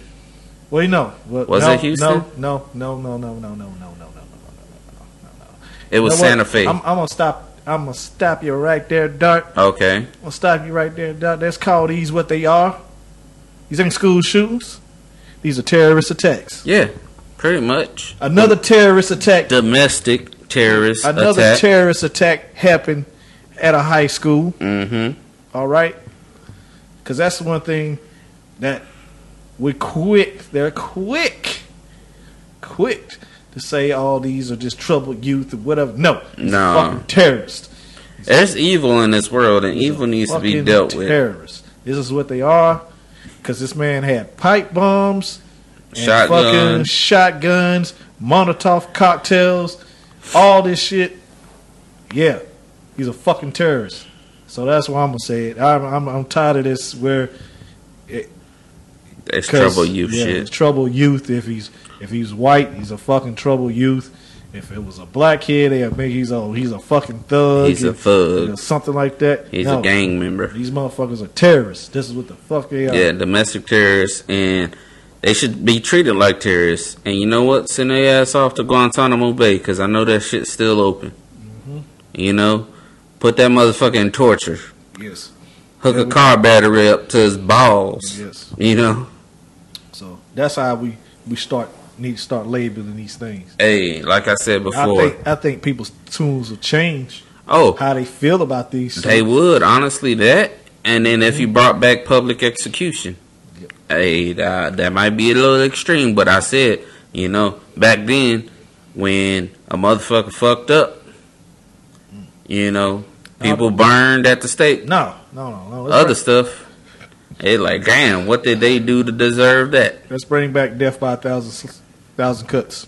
Wait, no. Was it Houston? No, no, no, no, no, no, no, no, no, no, no, no, no, no. It was Santa Fe. I'm gonna stop. I'm gonna stop you right there, Dart. Okay. I'm gonna stop you right there, Dart. That's called these what they are. These ain't school shootings. These are terrorist attacks. Yeah, pretty much. Another terrorist attack. Domestic terrorist attack. Another terrorist attack happened at a high school. Mm-hmm. All right, because that's one thing that we're quick. They're quick, quick to say all these are just troubled youth or whatever. No, no, fucking terrorists. There's evil in this world, and evil needs to be dealt with. Terrorists. This is what they are. Because this man had pipe bombs, shotguns, fucking shotguns, Molotov cocktails, all this shit. Yeah, he's a fucking terrorist. So that's why I'm gonna say it. I'm I'm, I'm tired of this where it, it's trouble youth yeah, shit. It's trouble youth. If he's if he's white, he's a fucking trouble youth. If it was a black kid, they would make he's a he's a fucking thug. He's a thug. You know, something like that. He's no, a gang member. These motherfuckers are terrorists. This is what the fuck they are. Yeah, domestic terrorists, and they should be treated like terrorists. And you know what? Send their ass off to Guantanamo Bay, because I know that shit's still open. Mm-hmm. You know. Put that motherfucker in torture. Yes. Hook a car battery up to his balls. Yes. You know? So that's how we, we start need to start labeling these things. Hey, like I said before. I think, I think people's tunes will change. Oh. How they feel about these things. They would, honestly, that. And then if you brought back public execution. Yep. Hey, that, that might be a little extreme. But I said, you know, back then when a motherfucker fucked up, you know, people burned at the stake. No, no, no, no. Other stuff. It's like, damn, what did they do to deserve that? Let's bring back death by a thousand, thousand cuts.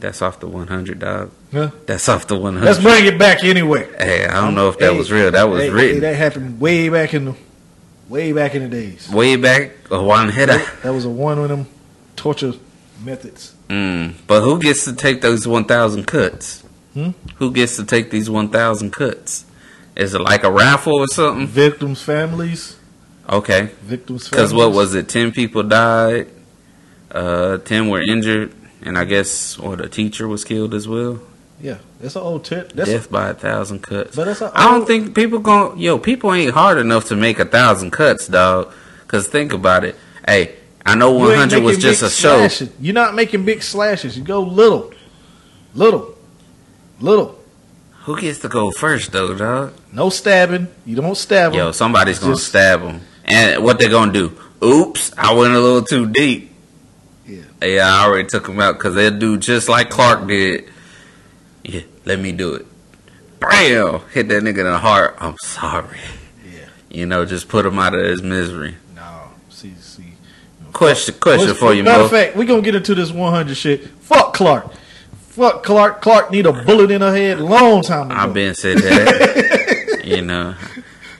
That's off the one hundred, dog. Huh? That's off the one hundred. Let's bring it back anyway. Hey, I don't know if that hey, was real. That was hey, written. Hey, that happened way back in the, way back in the days. Way back, a one hitter. That was a one of them torture methods. Mm, but who gets to take those one thousand cuts? Hmm? Who gets to take these one thousand cuts? Is it like a raffle or something? Victims' families. Okay. Victims' families. Because what was it? ten people died. Uh, ten were injured. And I guess, or the teacher was killed as well. Yeah. That's an old tip. That's Death a, by a thousand cuts. But that's an old, I don't think people going to... Yo, people ain't hard enough to make a thousand cuts, dog. Because think about it. Hey, I know one hundred was just a slashes. show. You're not making big slashes. You go little. Little. Little. Who gets to go first, though, dog? No stabbing. You don't stab him. Yo, somebody's going to stab him. And what they going to do? Oops, I went a little too deep. Yeah. Yeah, I already took him out because they'll do just like Clark did. Yeah, let me do it. Bam! Hit that nigga in the heart. I'm sorry. Yeah. You know, just put him out of his misery. No. See, see. You know, question, question was, for you, matter of fact, we're going to get into this one hundred shit. Fuck Clark. Fuck Clark. Clark need a bullet in her head long time ago. I've been said that. You know,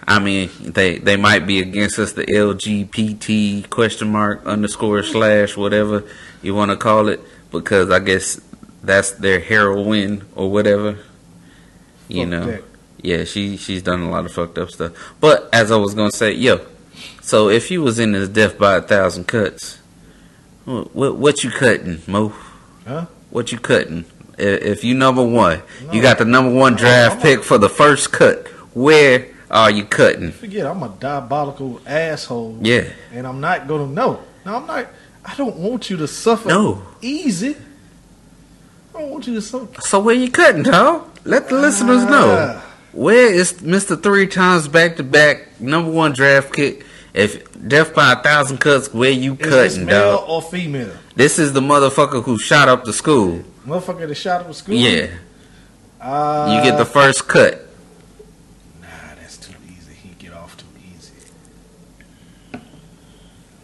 I mean, they they might be against us, the L G B T question mark underscore slash whatever you want to call it, because I guess that's their heroine or whatever. You Fuck know, that. yeah, she she's done a lot of fucked up stuff. But as I was gonna say, yo, so if you was in this death by a thousand cuts, what what, what you cutting, Mo? Huh? What you cutting? If you number one, no. you got the number one draft no, pick a, for the first cut. Where are you cutting? Forget, I'm a diabolical asshole. Yeah, and I'm not gonna know. No, I'm not. I don't want you to suffer. No, easy. I don't want you to suffer. So where you cutting, huh? Let the ah. listeners know. Where is Mister Three Times Back to Back number one draft pick? If death by a thousand cuts, where you cutting, dog? Is this male dog? or female? This is the motherfucker who shot up the school. Motherfucker that shot up the school? Yeah. Uh, you get the first cut. Nah, that's too easy. He get off too easy. Nah,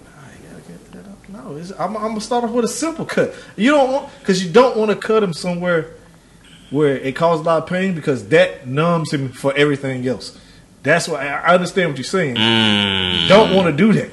you gotta get that up. No, it's, I'm, I'm gonna start off with a simple cut. You don't want, because you don't want to cut him somewhere where it causes a lot of pain, because that numbs him for everything else. That's why I understand what you're saying. Mm. You don't want to do that.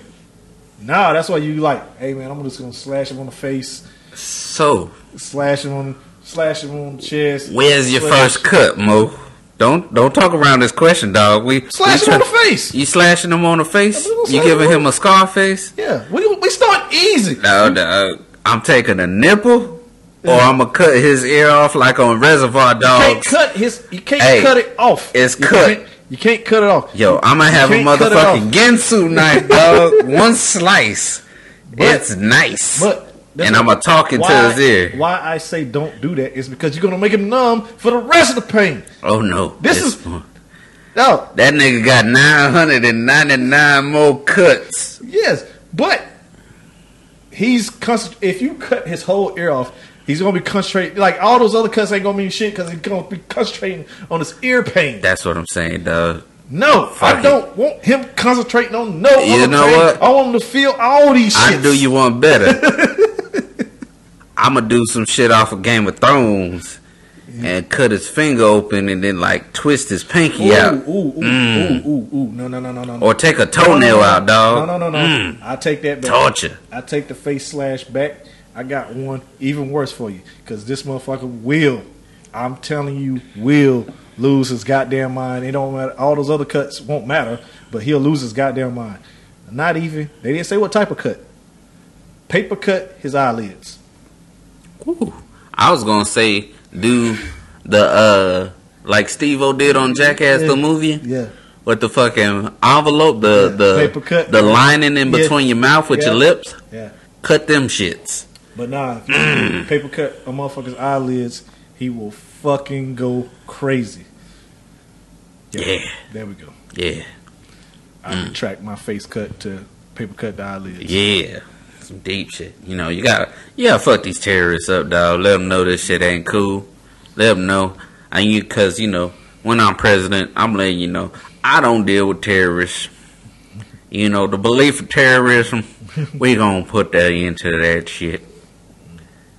Nah, that's why you like, hey man, I'm just gonna slash him on the face. So slash him on, slash him on the chest. Where's your slash. first cut, Mo? Don't don't talk around this question, dog. We slash we him try, on the face. You slashing him on the face? You giving him a scar face? Yeah, we we start easy. No, no, I'm taking a nipple, yeah. or I'm gonna cut his ear off like on Reservoir Dogs. You can't cut his. You can't hey, cut it off. It's you cut. You can't cut it off. Yo, I'm going to have a motherfucking Ginsu knife, dog. One slice. But, it's nice. But and I'm going to talk into his ear. Why I say don't do that is because you're going to make him numb for the rest of the pain. Oh, no. This is... No. That nigga got nine hundred ninety-nine more cuts. Yes, but he's... Concent- if you cut his whole ear off, he's going to be concentrating. Like, all those other cuts ain't going to mean shit because he's going to be concentrating on his ear pain. That's what I'm saying, dog. No, Fuck I don't it. want him concentrating on no you other know pain. What? I want him to feel all these shit. I do you one better. I'm going to do some shit off of Game of Thrones yeah. and cut his finger open and then, like, twist his pinky ooh, out. Ooh, ooh, mm. ooh, ooh, ooh. No, no, no, no, no. Or take a toenail no, no, no. out, dog. No, no, no, no. Mm. I take that back. Torture. I take the face slash back. I got one even worse for you, because this motherfucker will, I'm telling you, will lose his goddamn mind. It don't matter. All those other cuts won't matter, but he'll lose his goddamn mind. Not even, they didn't say what type of cut. Paper cut his eyelids. Ooh, I was going to say, do the, uh, like Steve-O did on Jackass, yeah, the movie. Yeah. With the fucking envelope, the, yeah, the, paper cut, the lining in between yeah. your mouth with yeah. your lips. Yeah. Cut them shits. But nah, if you paper cut a motherfucker's eyelids, he will fucking go crazy. Yeah. yeah. There we go. Yeah. I mm. retract my face cut to paper cut the eyelids. Yeah. Some deep shit. You know, you gotta, you gotta fuck these terrorists up, dog. Let them know this shit ain't cool. Let them know. And you, cause, you know, when I'm president, I'm letting you know, I don't deal with terrorists. You know, the belief of terrorism, we gonna put that into that shit.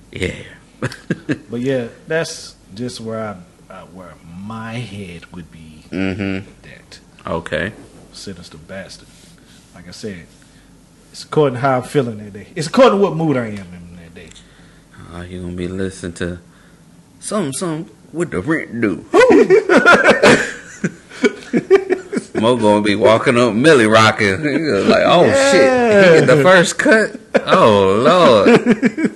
Yeah, but yeah, that's just where I, uh, where my head would be. Mm-hmm. That okay, sinister bastard. Like I said, it's according to how I'm feeling that day. It's according to what mood I am in that day. Uh, you gonna be listening to something, something with the rent due. Mo gonna be walking up, Millie rocking. Like, oh yeah. shit, he get the first cut. Oh lord.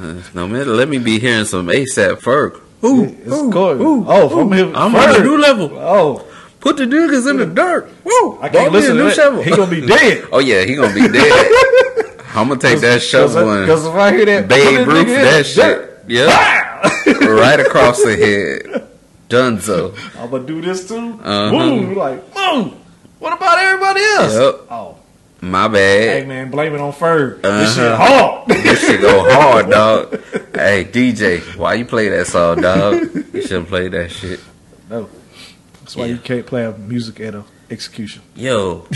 Uh, no matter, let me be hearing some ASAP Ferg. Ooh, it's ooh, ooh, oh, ooh, I'm, here, I'm on a new level. Oh, put the niggas yeah. in the dirt. Woo, I can't listen to that. Shovel. He gonna be dead. Oh yeah, he gonna be dead. I'm gonna take that shovel. Cause, and cause if I hear that Babe Ruth, that shit. Yeah. right across the head. Dunzo. I'm going to do this too? Uh-huh. Boom. Like, boom. What about everybody else? Yep. Oh. My bad. Hey, man, blame it on Ferg. Uh-huh. This shit hard. This shit go hard, dog. Hey, D J, why you play that song, dog? You shouldn't play that shit. No. That's why yeah. you can't play music at a execution. Yo.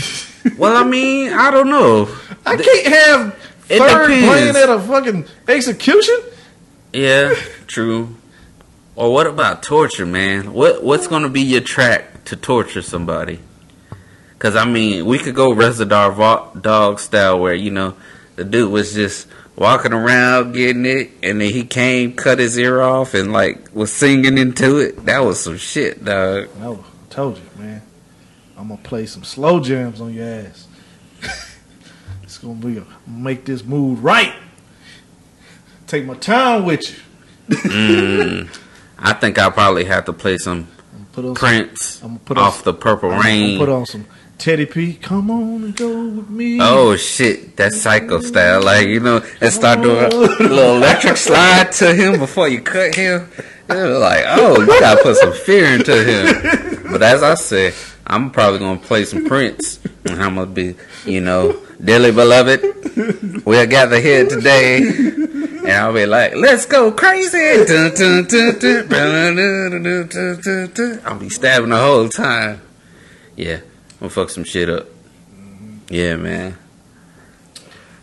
Well, I mean, I don't know. I the, can't have Ferg playing at a fucking execution? Yeah, true. Or what about torture, man? What What's going to be your track to torture somebody? Because, I mean, we could go Reservoir Dog style where, you know, the dude was just walking around getting it, and then he came, cut his ear off, and, like, was singing into it. That was some shit, dog. I told you, man. I'm going to play some slow jams on your ass. It's going to be a make this mood right. Take my time with you. mm. I think I probably have to play some Prince some, put off some, the Purple I'm Rain. Put on some Teddy P. Come on and go with me. Oh shit, that's psycho style. Like you know, and start doing a little electric slide to him before you cut him. You're like, oh, you gotta put some fear into him. But as I said, I'm probably gonna play some Prince, and I'm gonna be, you know, dearly beloved, we'll gather here today. And I'll be like, let's go crazy. Dun, dun, dun, dun, dun, dun, dun, dun, dun, dun. I'll be stabbing the whole time. Yeah, I'm gonna fuck some shit up. Yeah, man.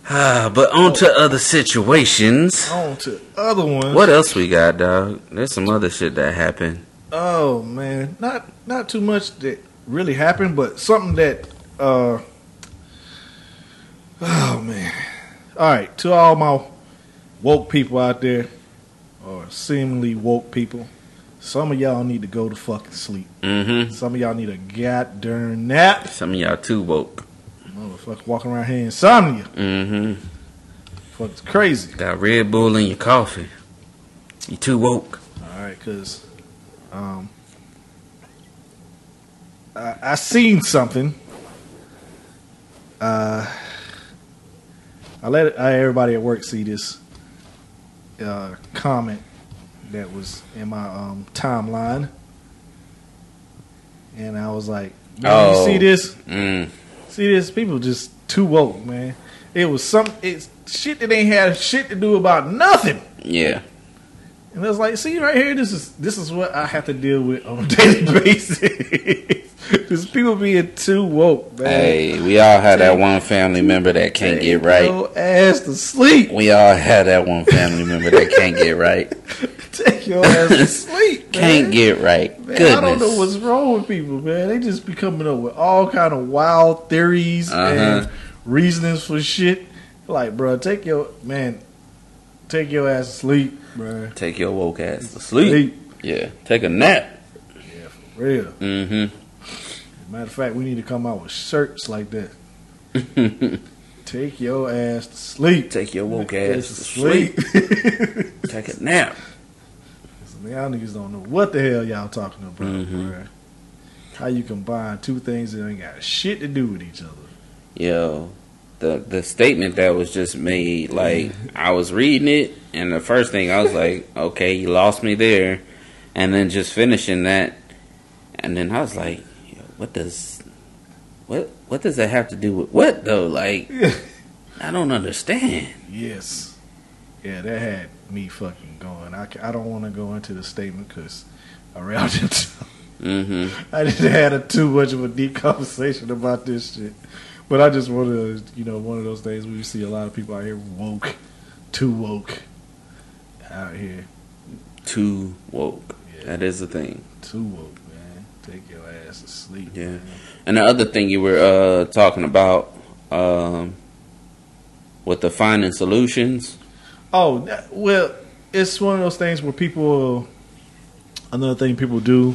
Ah, but on to other situations. On to other ones. What else we got, dog? There's some other shit that happened. Oh, man. Not not too much that really happened, but something that... Uh... Oh, man. All right, to all my... woke people out there, or seemingly woke people, some of y'all need to go to fucking sleep. Mm-hmm. Some of y'all need a goddamn nap. Some of y'all too woke. Motherfucker walking around here insomnia. Mm-hmm. Fuck's crazy. Got Red Bull in your coffee. You too woke. All right, because um, I, I seen something. Uh, I let it, I, everybody at work see this. Uh, comment that was in my um, timeline, and I was like, man, oh. you see this? Mm. See this? People just too woke, man. It was some it's shit that ain't had shit to do about nothing. Yeah. And I was like, see right here, this is this is what I have to deal with on a daily basis. Just people being too woke, man. Hey, we all had that one family member that can't get right. Take your ass to sleep. We all had that one family member that can't get right. Take your ass to sleep, man. Can't get right. Man, goodness. I don't know what's wrong with people, man. They just be coming up with all kind of wild theories uh-huh. and reasonings for shit. Like, bro, take your man, take your ass to sleep, bro. Take your woke ass to sleep. sleep. Yeah, take a nap. Yeah, for real. Mm-hmm. Matter of fact, we need to come out with shirts like that. Take your ass to sleep. Take your woke Take ass, ass to sleep. sleep. Take a nap. Some of y'all niggas don't know what the hell y'all talking about. Mm-hmm. Bro. How you combine two things that ain't got shit to do with each other. Yo, the the statement that was just made, like, I was reading it, and the first thing I was like, okay, you lost me there. And then just finishing that, and then I was like, What does what what does that have to do with what though? Like yeah. I don't understand. Yes, yeah, that had me fucking going. I, I don't want to go into the statement because around it, mm-hmm. I just had a, too much of a deep conversation about this shit. But I just wanted to, you know, one of those days where you see a lot of people out here woke, too woke, out here, too woke. Yeah. That is the thing. Too woke. Take your ass to sleep. Yeah. Man. And the other thing you were uh, talking about um, with the finding solutions. Oh, that, well, it's one of those things where people, another thing people do,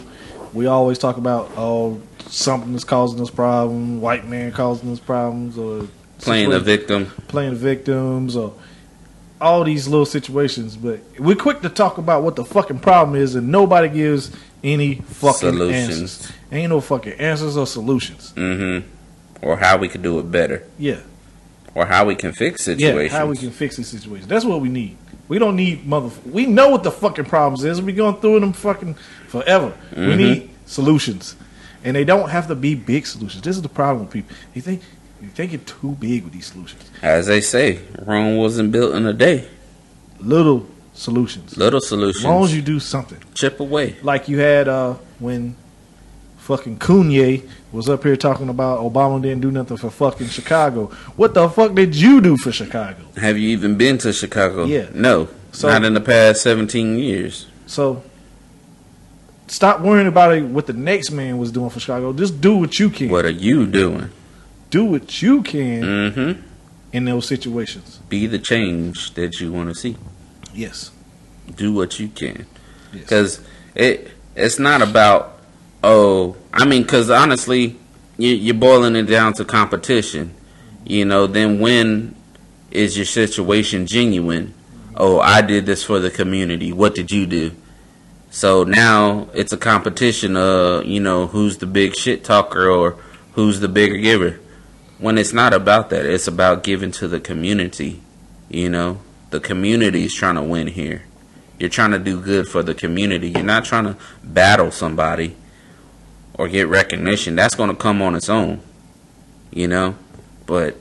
we always talk about, oh, something is causing us problems, white man causing us problems, or playing the victim. Playing victims, or all these little situations. But we're quick to talk about what the fucking problem is, and nobody gives any fucking solutions. Answers. Ain't no fucking answers or solutions. Mm-hmm. Or how we can do it better. Yeah. Or how we can fix situations. Yeah, how we can fix the situation. That's what we need. We don't need motherfuckers. We know what the fucking problems is. We're going through them fucking forever. Mm-hmm. We need solutions. And they don't have to be big solutions. This is the problem with people. You think you think you're too big with these solutions. As they say, Rome wasn't built in a day. Little solutions. Little solutions. As long as you do something. Chip away. Like you had uh, when fucking Kanye was up here talking about Obama didn't do nothing for fucking Chicago. What the fuck did you do for Chicago? Have you even been to Chicago? Yeah. No. So, not in the past seventeen years. So, stop worrying about what the next man was doing for Chicago. Just do what you can. What are you doing? Do what you can mm-hmm. in those situations. Be the change that you want to see. Yes. Do what you can. Because yes. it it's not about... Oh, I mean, because honestly, you, you're boiling it down to competition. You know, then when is your situation genuine? Oh, I did this for the community. What did you do? So now it's a competition of, you know, who's the big shit talker or who's the bigger giver. When it's not about that, it's about giving to the community. You know, the community is trying to win here. You're trying to do good for the community. You're not trying to battle somebody or get recognition. That's going to come on its own, you know. But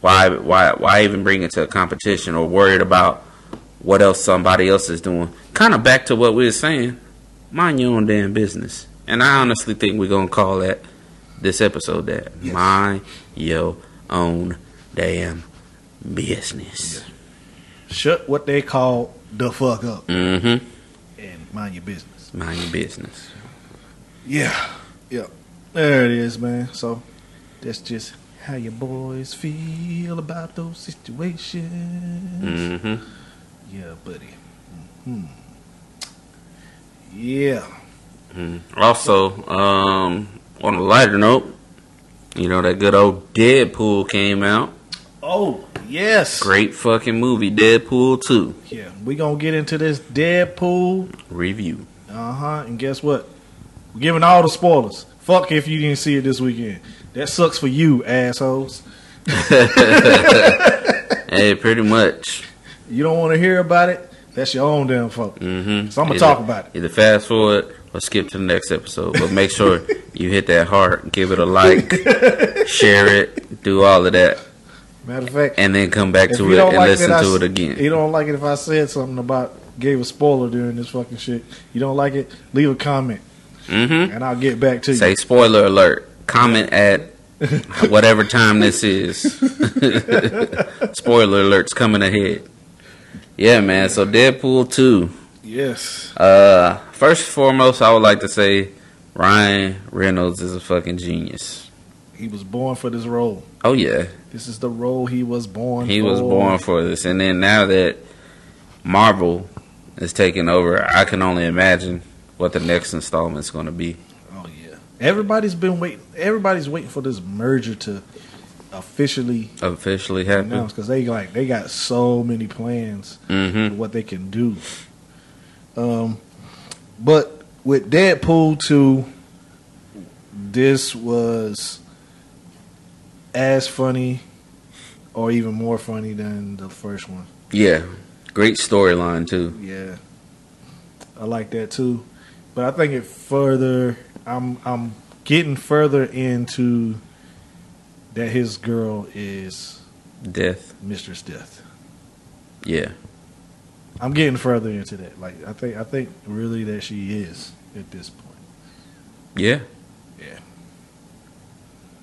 why, why, why even bring it to a competition or worried about what else somebody else is doing? Kind of back to what we were saying. Mind your own damn business. And I honestly think we're going to call that this episode that. Yes. Mind your own damn business. Yeah. Shut what they call the fuck up. Mm-hmm. And mind your business. Mind your business. Yeah, yeah. There it is, man. So that's just how your boys feel about those situations. Mm-hmm. Yeah, buddy. Mm-hmm. Yeah. Mm-hmm. Also, um, on a lighter note, you know, that good old Deadpool came out. Oh, yes. Great fucking movie, Deadpool two. Yeah, we're going to get into this Deadpool review. Uh-huh, and guess what? We're giving all the spoilers. Fuck if you didn't see it this weekend. That sucks for you, assholes. Hey, pretty much. You don't want to hear about it? That's your own damn fault. Mm-hmm. So I'm going to talk about it. Either fast forward or skip to the next episode. But make sure you hit that heart. Give it a like. Share it. Do all of that. Matter of fact. And then come back to it and like listen it, to I, it again. You don't like it if I said something about, gave a spoiler during this fucking shit. You don't like it? Leave a comment. Mm-hmm. And I'll get back to you. Say spoiler alert. Comment at whatever time this is. Spoiler alert's coming ahead. Yeah, man. So Deadpool two. Yes. Uh, first and foremost, I would like to say Ryan Reynolds is a fucking genius. He was born for this role. Oh yeah. This is the role he was born he for. He was born for this. And then now that Marvel is taking over, I can only imagine what the next installment's going to be. Oh yeah, everybody's been waiting. Everybody's waiting for this merger to officially officially happen because they like they got so many plans mm-hmm. for what they can do. Um, but with Deadpool two, this was as funny, or even more funny than the first one. Yeah, great storyline too. Yeah, I like that too. But I think it further, I'm I'm getting further into that his girl is Death, Mistress Death. Yeah, I'm getting further into that. Like I think I think really that she is at this point. Yeah, yeah,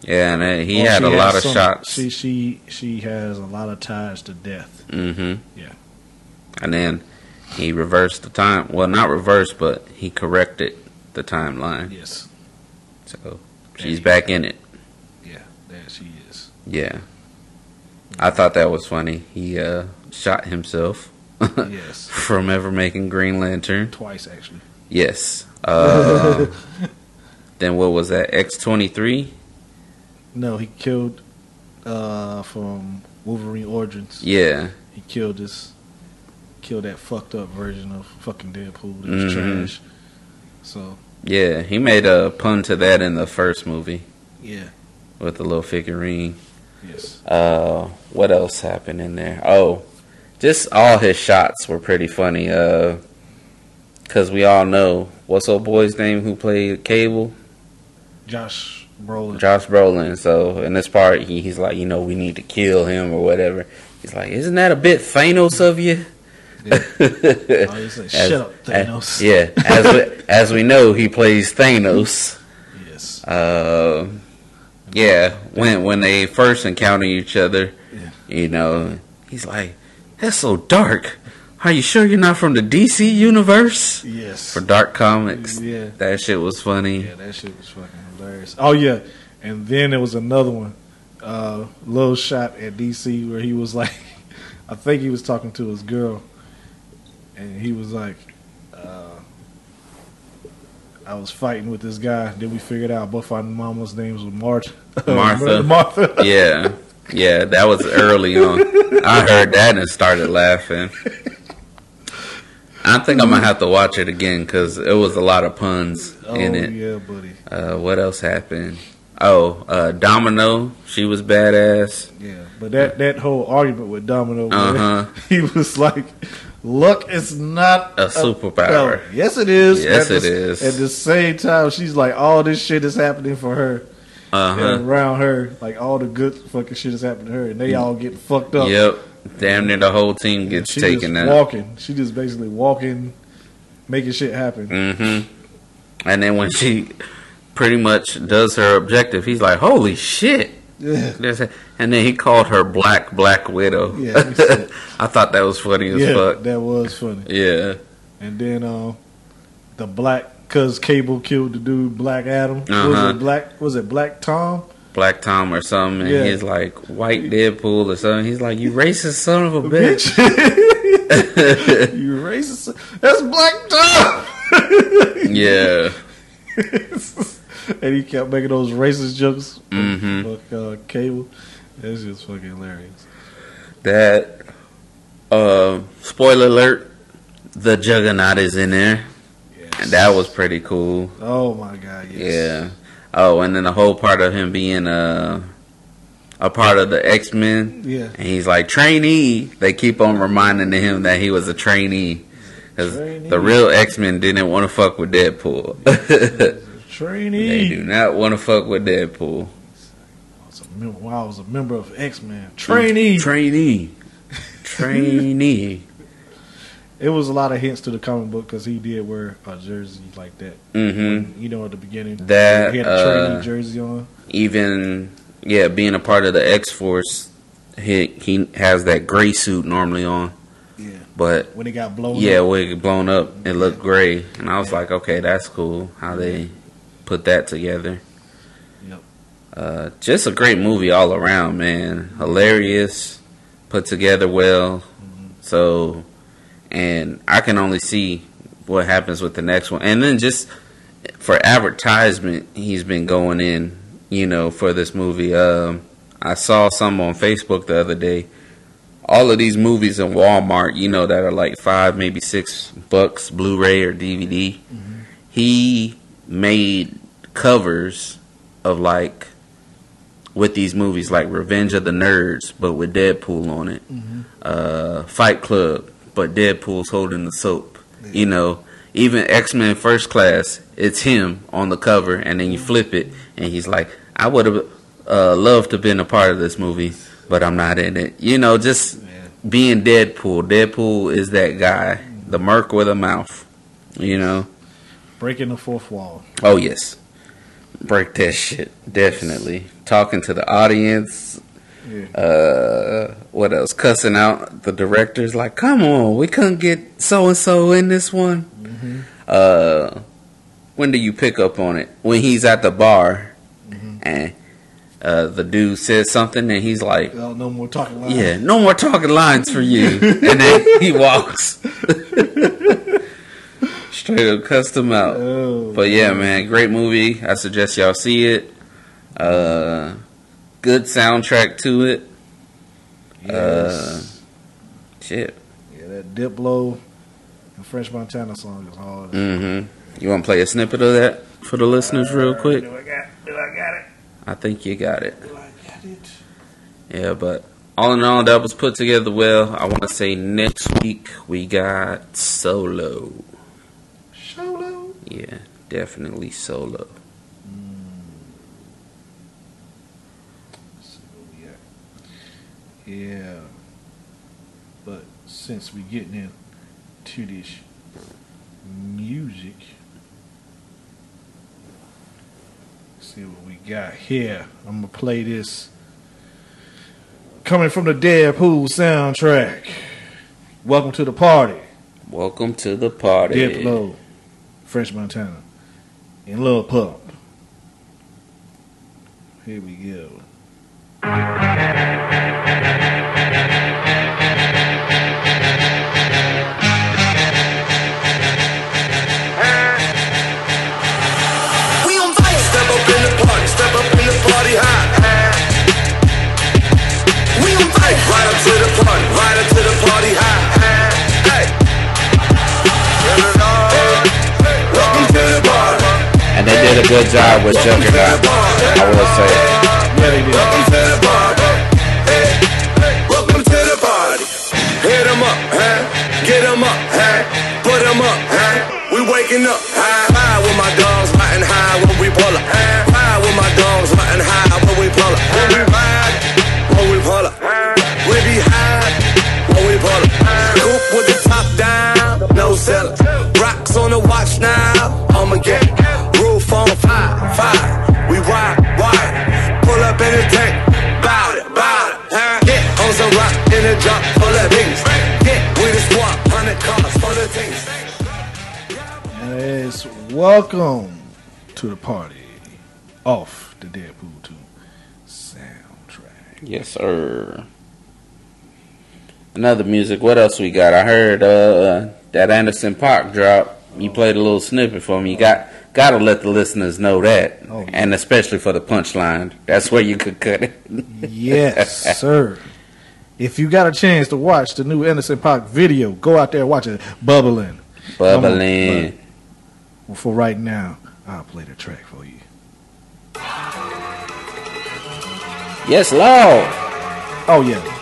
yeah. And he well, had a lot of some, shots. She she she has a lot of ties to Death. Mm-hmm. Yeah, and then he reversed the time. Well, not reversed, but he corrected the timeline. Yes. So she's back in it. Yeah, there she is. Yeah. I thought that was funny. He uh, shot himself. Yes. From ever making Green Lantern. Twice, actually. Yes. Uh, then what was that? X twenty-three? No, he killed uh, from Wolverine Origins. Yeah. He killed his... Kill that fucked up version of fucking Deadpool. That was mm-hmm. trash. So yeah, he made a pun to that in the first movie. Yeah, with the little figurine. Yes. Uh, what else happened in there? Oh, just all his shots were pretty funny. Uh, cause we all know what's old boy's name who played Cable? Josh Brolin. Josh Brolin. So in this part, he, he's like, you know, we need to kill him or whatever. He's like, isn't that a bit Thanos of you? Yeah. Oh, he's like, shut as, up, Thanos. As, yeah, as we, as we know, he plays Thanos. Yes. Uh, yeah, when when they first encounter each other, yeah. you know, he's like, that's so dark. Are you sure you're not from the D C universe? Yes. For Dark Comics. Yeah. That shit was funny. Yeah, that shit was fucking hilarious. Oh, yeah. And then there was another one. Uh, little shot at D C where he was like, I think he was talking to his girl. And he was like, uh, I was fighting with this guy. Then we figured out both our mama's names were Martha. Martha. Martha. Yeah. Yeah, that was early on. I heard that and started laughing. I think I'm gonna have to watch it again because it was a lot of puns oh, in it. Yeah, buddy. Uh, what else happened? Oh, uh, Domino, she was badass. Yeah, but that, that whole argument with Domino, uh-huh. man, he was like, "Luck is not a, a superpower." No. Yes, it is. Yes, at it this, is. At the same time, she's like, "All this shit is happening for her." Uh-huh. And around her, like all the good fucking shit is happening to her, and they all get fucked up. Yep. Damn near the whole team gets she taken just out. Walking, she just basically walking, making shit happen. Mm-hmm. And then when she pretty much does her objective, he's like, "Holy shit!" Yeah. And then he called her Black Black Widow. Yeah, I thought that was funny as yeah, fuck. That was funny. Yeah. And then uh, the black, cause Cable killed the dude Black Adam. Uh-huh. Was it Black? Was it Black Tom? Black Tom or something, and yeah. he's like white Deadpool or something. He's like, "You racist son of a bitch! You racist! Son. That's Black Tom!" Yeah. And he kept making those racist jokes. Mm-hmm. Fuck uh, Cable. That's just fucking hilarious. That. Uh, spoiler alert: the Juggernaut is in there, yes. and that was pretty cool. Oh my god! Yes. Yeah. Oh, and then the whole part of him being a, a part of the X-Men. Yeah. And he's like, trainee. They keep on reminding him that he was a trainee. Because the real X-Men didn't want to fuck with Deadpool. Trainee. They do not want to fuck with Deadpool. I was a mem- well, I was a member of X-Men. Trainee. Trainee. Trainee. It was a lot of hints to the comic book because he did wear a jersey like that. Mm-hmm. When, you know, at the beginning, that he had a trainee uh, jersey on. Even yeah, being a part of the X-Force, he he has that gray suit normally on. Yeah, but when it got blown, yeah, up. when it got blown up, it yeah. looked gray, and I was yeah. like, okay, that's cool how they put that together. Yep. Uh, just a great movie all around, man. Hilarious, put together well. Mm-hmm. So. And I can only see what happens with the next one. And then just for advertisement, he's been going in, you know, for this movie. Um, I saw some on Facebook the other day. All of these movies in Walmart, you know, that are like five, maybe six bucks, Blu-ray or D V D. Mm-hmm. He made covers of like, with these movies, like Revenge of the Nerds, but with Deadpool on it. Mm-hmm. Uh, Fight Club. But Deadpool's holding the soap. Yeah. You know, even X-Men First Class, it's him on the cover, and then you flip it, and he's like, I would have uh, loved to have been a part of this movie, but I'm not in it. You know, just yeah. being Deadpool. Deadpool is that guy, the merc with a mouth, you know. Breaking the fourth wall. Oh, yes. Break that shit, definitely. Yes. Talking to the audience. Yeah. Uh, what else? Cussing out the directors, like, come on, we couldn't get so and so in this one. Mm-hmm. Uh, when do you pick up on it? When he's at the bar, mm-hmm. and uh, the dude says something, and he's like, well, "No more talking lines." Yeah, no more talking lines for you. And then he walks. Straight up cussed him out. Oh, but yeah, man, great movie. I suggest y'all see it. Uh. Good soundtrack to it. Yes. Uh, shit. Yeah, that Diplo and French Montana song is hard. Mm-hmm. You want to play a snippet of that for the listeners uh, real quick? Do I, got, do I got it? I think you got it. Do I got it? Yeah, but all in all, that was put together well. I want to say next week we got Solo. Solo? Yeah, definitely Solo. Mm. So, yeah. Yeah. But since we're getting into this music, let's see what we got here. I'm going to play this. Coming from the Deadpool soundtrack. Welcome to the party. Welcome to the party. Diplo, French Montana, and Lil Pump. Here we go. We on fire. Step up in the party. Step up in the party high. Right up to the party, right up to the party, high, high, hey. Welcome to the bar. And they did a good job with Juggernaut, I will say. Yeah, they did. Welcome to the bar, hey, hey. Welcome to the party. Hit them up, hey. Get them up, hey. Put them up, hey. We waking up, high, high with my dogs, riding high when we pull up, high, high with my dogs, riding high when we pull up, when we ride, when we pull up. We be high when we pull up. Coop with the top down, no seller. Rocks on the watch now, I'ma get it. Roof on fire, fire. We ride, ride. Pull up in the tank, bout it, bout it. Get yeah. On some rock in the drop, full of things. Get yeah. With the squad, hundred cars full of things. Yes, welcome to the party. Off the Deadpool two soundtrack. Yes, sir. Another music. What else we got? I heard uh, that Anderson .Paak drop. You played a little snippet for me. You got gotta let the listeners know that, oh, yeah. And especially for the punchline. That's where you could cut it. Yes, sir. If you got a chance to watch the new Anderson .Paak video, go out there and watch it. Bubbling, bubbling. Well, for right now, I'll play the track for you. Yes, Lord. Oh yeah. Bubbling.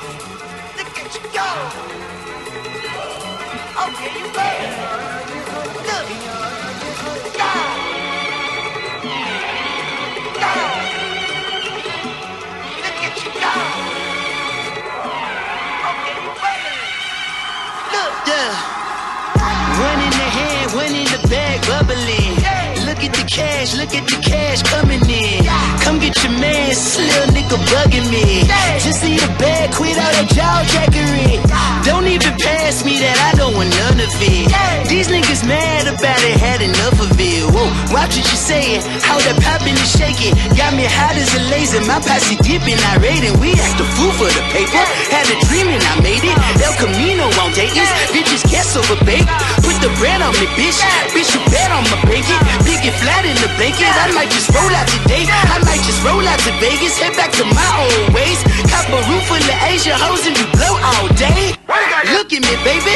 Look at the cash, look at the cash coming in. Come get your man, this little nigga bugging me. Just see the bag, quit all that jaw jackery. Don't even pass me that, I don't want none of it. These niggas mad about it, had enough of it. Whoa, watch what you saying, how that poppin' is shaking. Got me hot as a laser, my posse dipping, I raiding. We act the fool for the paper, had a dream and I made it. El Camino on Dayton's, bitches cats over bacon. Put the bread on me, bitch, bitch you bet on my bacon. Big and flat in the blanket, I might just roll out today. I might just roll out to Vegas, head back to my own ways. Cop a roof full of Asia hoes and we blow all day. Look at me, baby,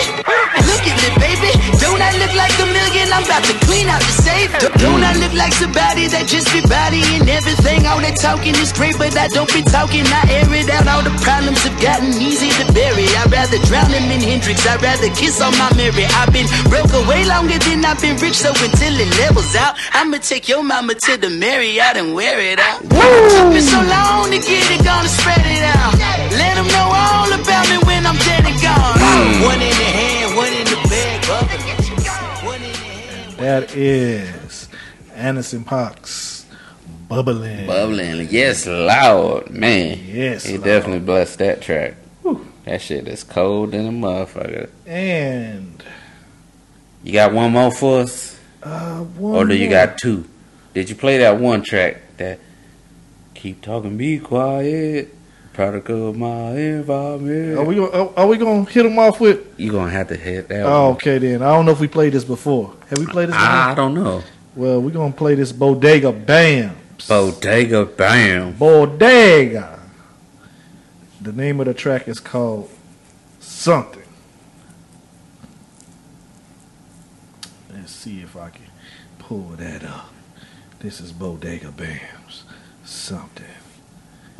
look at me, baby. Don't I look like a million? I'm about to clean out the safe. Don't I look like somebody that just be bodying everything? All that talking is great, but I don't be talking. I air it out, all the problems have gotten easy to bury. I'd rather drown him in Hendrix, I'd rather kiss on my Mary. I've been broke away longer than I've been rich, so until it levels out, I'ma take your mama to the Marriott and wear it out. Woo! It's so long to get it, gonna spread it out. Let them know all about me when I'm dead and gone. Mm. One in the hand, one in the bag, one in the hand. That is Anderson .Paak's Bubbling. Bubbling, yes, Lord, man. Yes, he Lord. Definitely blessed that track. Whew. That shit is cold in a motherfucker. And you got one more for us? Uh, one or do you more. Got two? Did you play that one track that keep talking, be quiet? Product of my environment. Are we gonna, are, are we gonna hit them off with? You're gonna have to hit that. Oh, one. Okay then. I don't know if we played this before. Have we played this before? I don't know. Well, we're gonna play this Bodega Bams. Bodega Bam. Bodega. The name of the track is called Something. Let's see if I can pull that up. This is Bodega Bams. Something.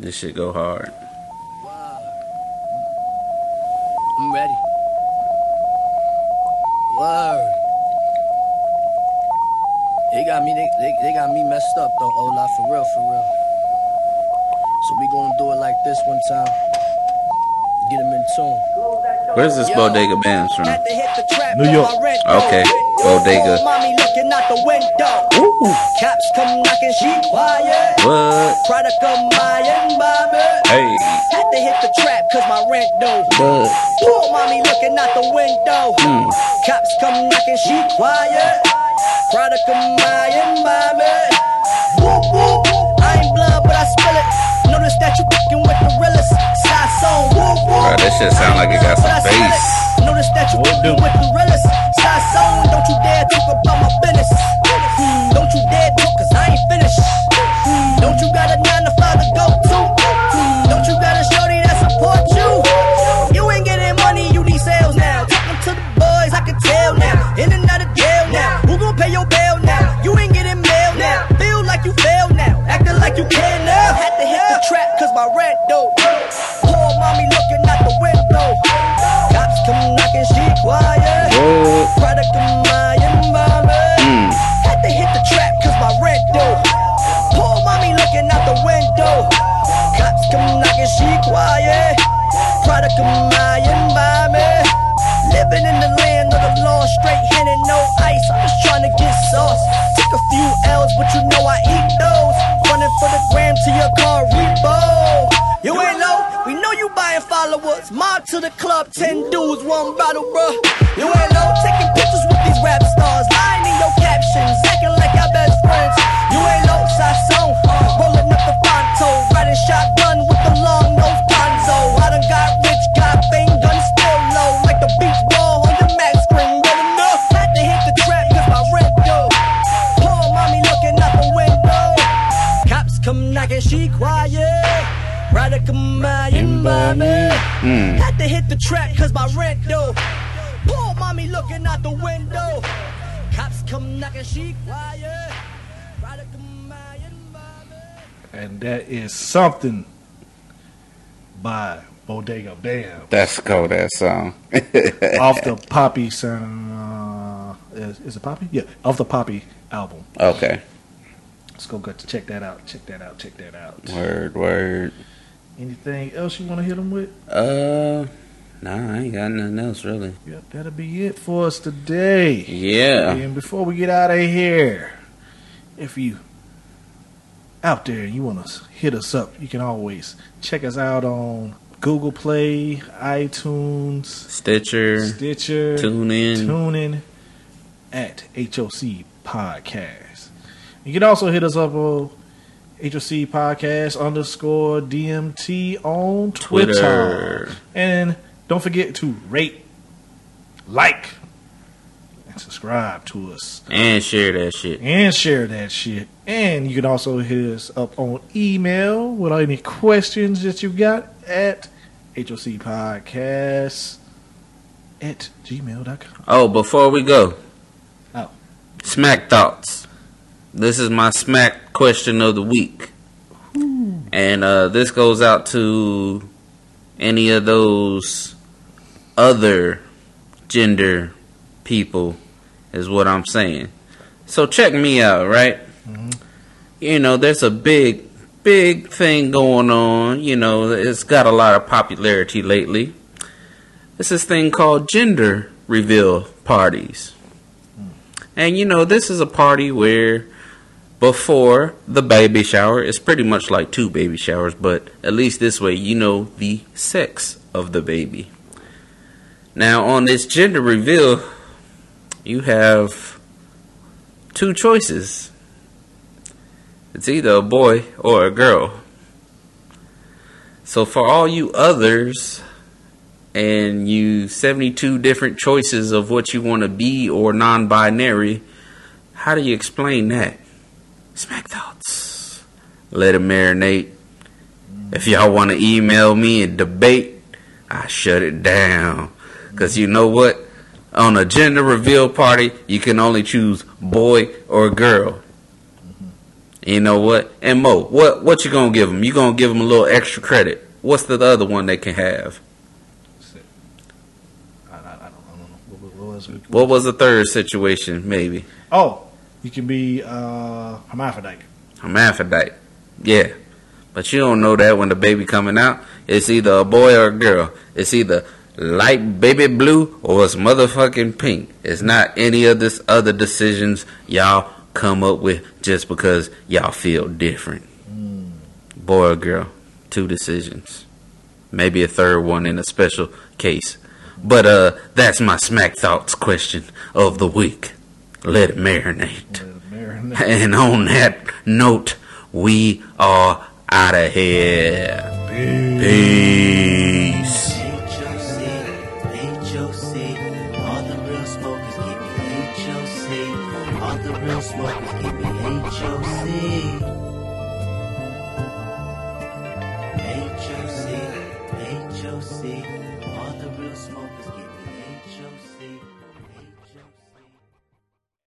This shit go hard. ready. Word. They got me, they, they, they got me messed up though, Ola, for real, for real. So we gonna do it like this one time. Get them in tune. Where's this Bodega Bams from? New York. Okay. Bodega. Ooh. Caps come knocking, she quiet. What? Prada come buying, baby. Hey. Had to hit the trap cause my rent though. What? Poor mommy looking out the window. Hmm. Caps come knocking, she quiet. Prada come buying, baby. Whoop whoop. I ain't blind but I spill it. Notice that you fucking with the realest. Bro, that shit sound like it got some bass. Notice that you with the realest. Side, don't you dare talk about my business. Don't you dare talk cause I ain't finished. Don't you got a nine to five to go to? Don't you got a shorty that support you? You ain't getting money, you need sales now. Talking to the boys, I can tell now. In and out of jail now. Who gon' pay your bail now? You ain't getting mail now. Feel like you fail now. Acting like you can now. Had to hit the trap cause my rent though. Mommy looking out the window. Cops come knocking, she quiet. Product of my environment. Had to hit the trap cause my rent though. Poor mommy looking out the window. Cops come knocking, she quiet. Product of my environment. Living in the land of the law, straight hand and no ice. I'm just trying to get sauce. Took a few L's, but you know I eat those. Running for the gram to your car repo. You ain't low. We know you buying followers. Mob to the club, ten dudes, one bottle, bruh. You ain't low, taking pictures with these rap stars. Lying in your captions, acting like our best friends. You ain't low, Sasson, rolling up the Fonto. Riding shotgun with the long nose Gonzo. I done got rich, got fame, gun still low. Like the beach ball on the max screen. But enough, had to hit the trap cause my rent though. Poor mommy looking out the window. Cops come knocking, she quiet. Rather come my mommy. Had to hit the track cause my rent though. Poor mommy looking out the window. Cops come knocking, she quiet. Rather come my mommy. And that is something by Bodega Bams. Let's go, that song. Off the Poppy sound. Uh, is, is it Poppy? Yeah, off the Poppy album. Okay. Let's go get to check that out. Check that out. Check that out. Word, word. Anything else you want to hit them with? Uh, nah, I ain't got nothing else, really. Yep, that'll be it for us today. Yeah. And before we get out of here, if you out there and you want to hit us up, you can always check us out on Google Play, iTunes, Stitcher, Stitcher, TuneIn, TuneIn, at H O C Podcast. You can also hit us up on H O C Podcast underscore D M T on Twitter. Twitter. And don't forget to rate, like, and subscribe to us. And share that shit. And share that shit. And you can also hit us up on email with any questions that you got at HOCpodcast at gmail dot com. Oh, before we go. Oh. Smack Thoughts. This is my smack question of the week. Ooh. And uh, this goes out to any of those other gender people, is what I'm saying. So check me out, right? Mm-hmm. You know, there's a big, big thing going on. You know, it's got a lot of popularity lately. It's this thing called gender reveal parties. Mm. And, you know, this is a party where... before the baby shower, it's pretty much like two baby showers, but at least this way you know the sex of the baby. Now on this gender reveal, you have two choices. It's either a boy or a girl. So for all you others and you seventy-two different choices of what you want to be or non-binary, how do you explain that? Smack Thoughts. Let it marinate. If y'all want to email me and debate, I shut it down. Because you know what? On a gender reveal party, you can only choose boy or girl. You know what? And Mo, what, what you going to give them? You going to give them a little extra credit. What's the other one they can have? was. We, we what was the third situation, maybe? Oh, you could be uh, hermaphrodite. Hermaphrodite, yeah. But you don't know that when the baby coming out. It's either a boy or a girl. It's either light baby blue or it's motherfucking pink. It's not any of this other decisions y'all come up with just because y'all feel different. Mm. Boy or girl, two decisions. Maybe a third one in a special case. But uh, that's my Smack Thoughts question of the week. Let it marinate. Let it marinate. And on that note, we are out of here. Peace. Peace. H O C, H O C, all the real smokers give me H O C, all the real smokers give me H O C. H O C, H O C, all the real smokers give me H O C. H O C.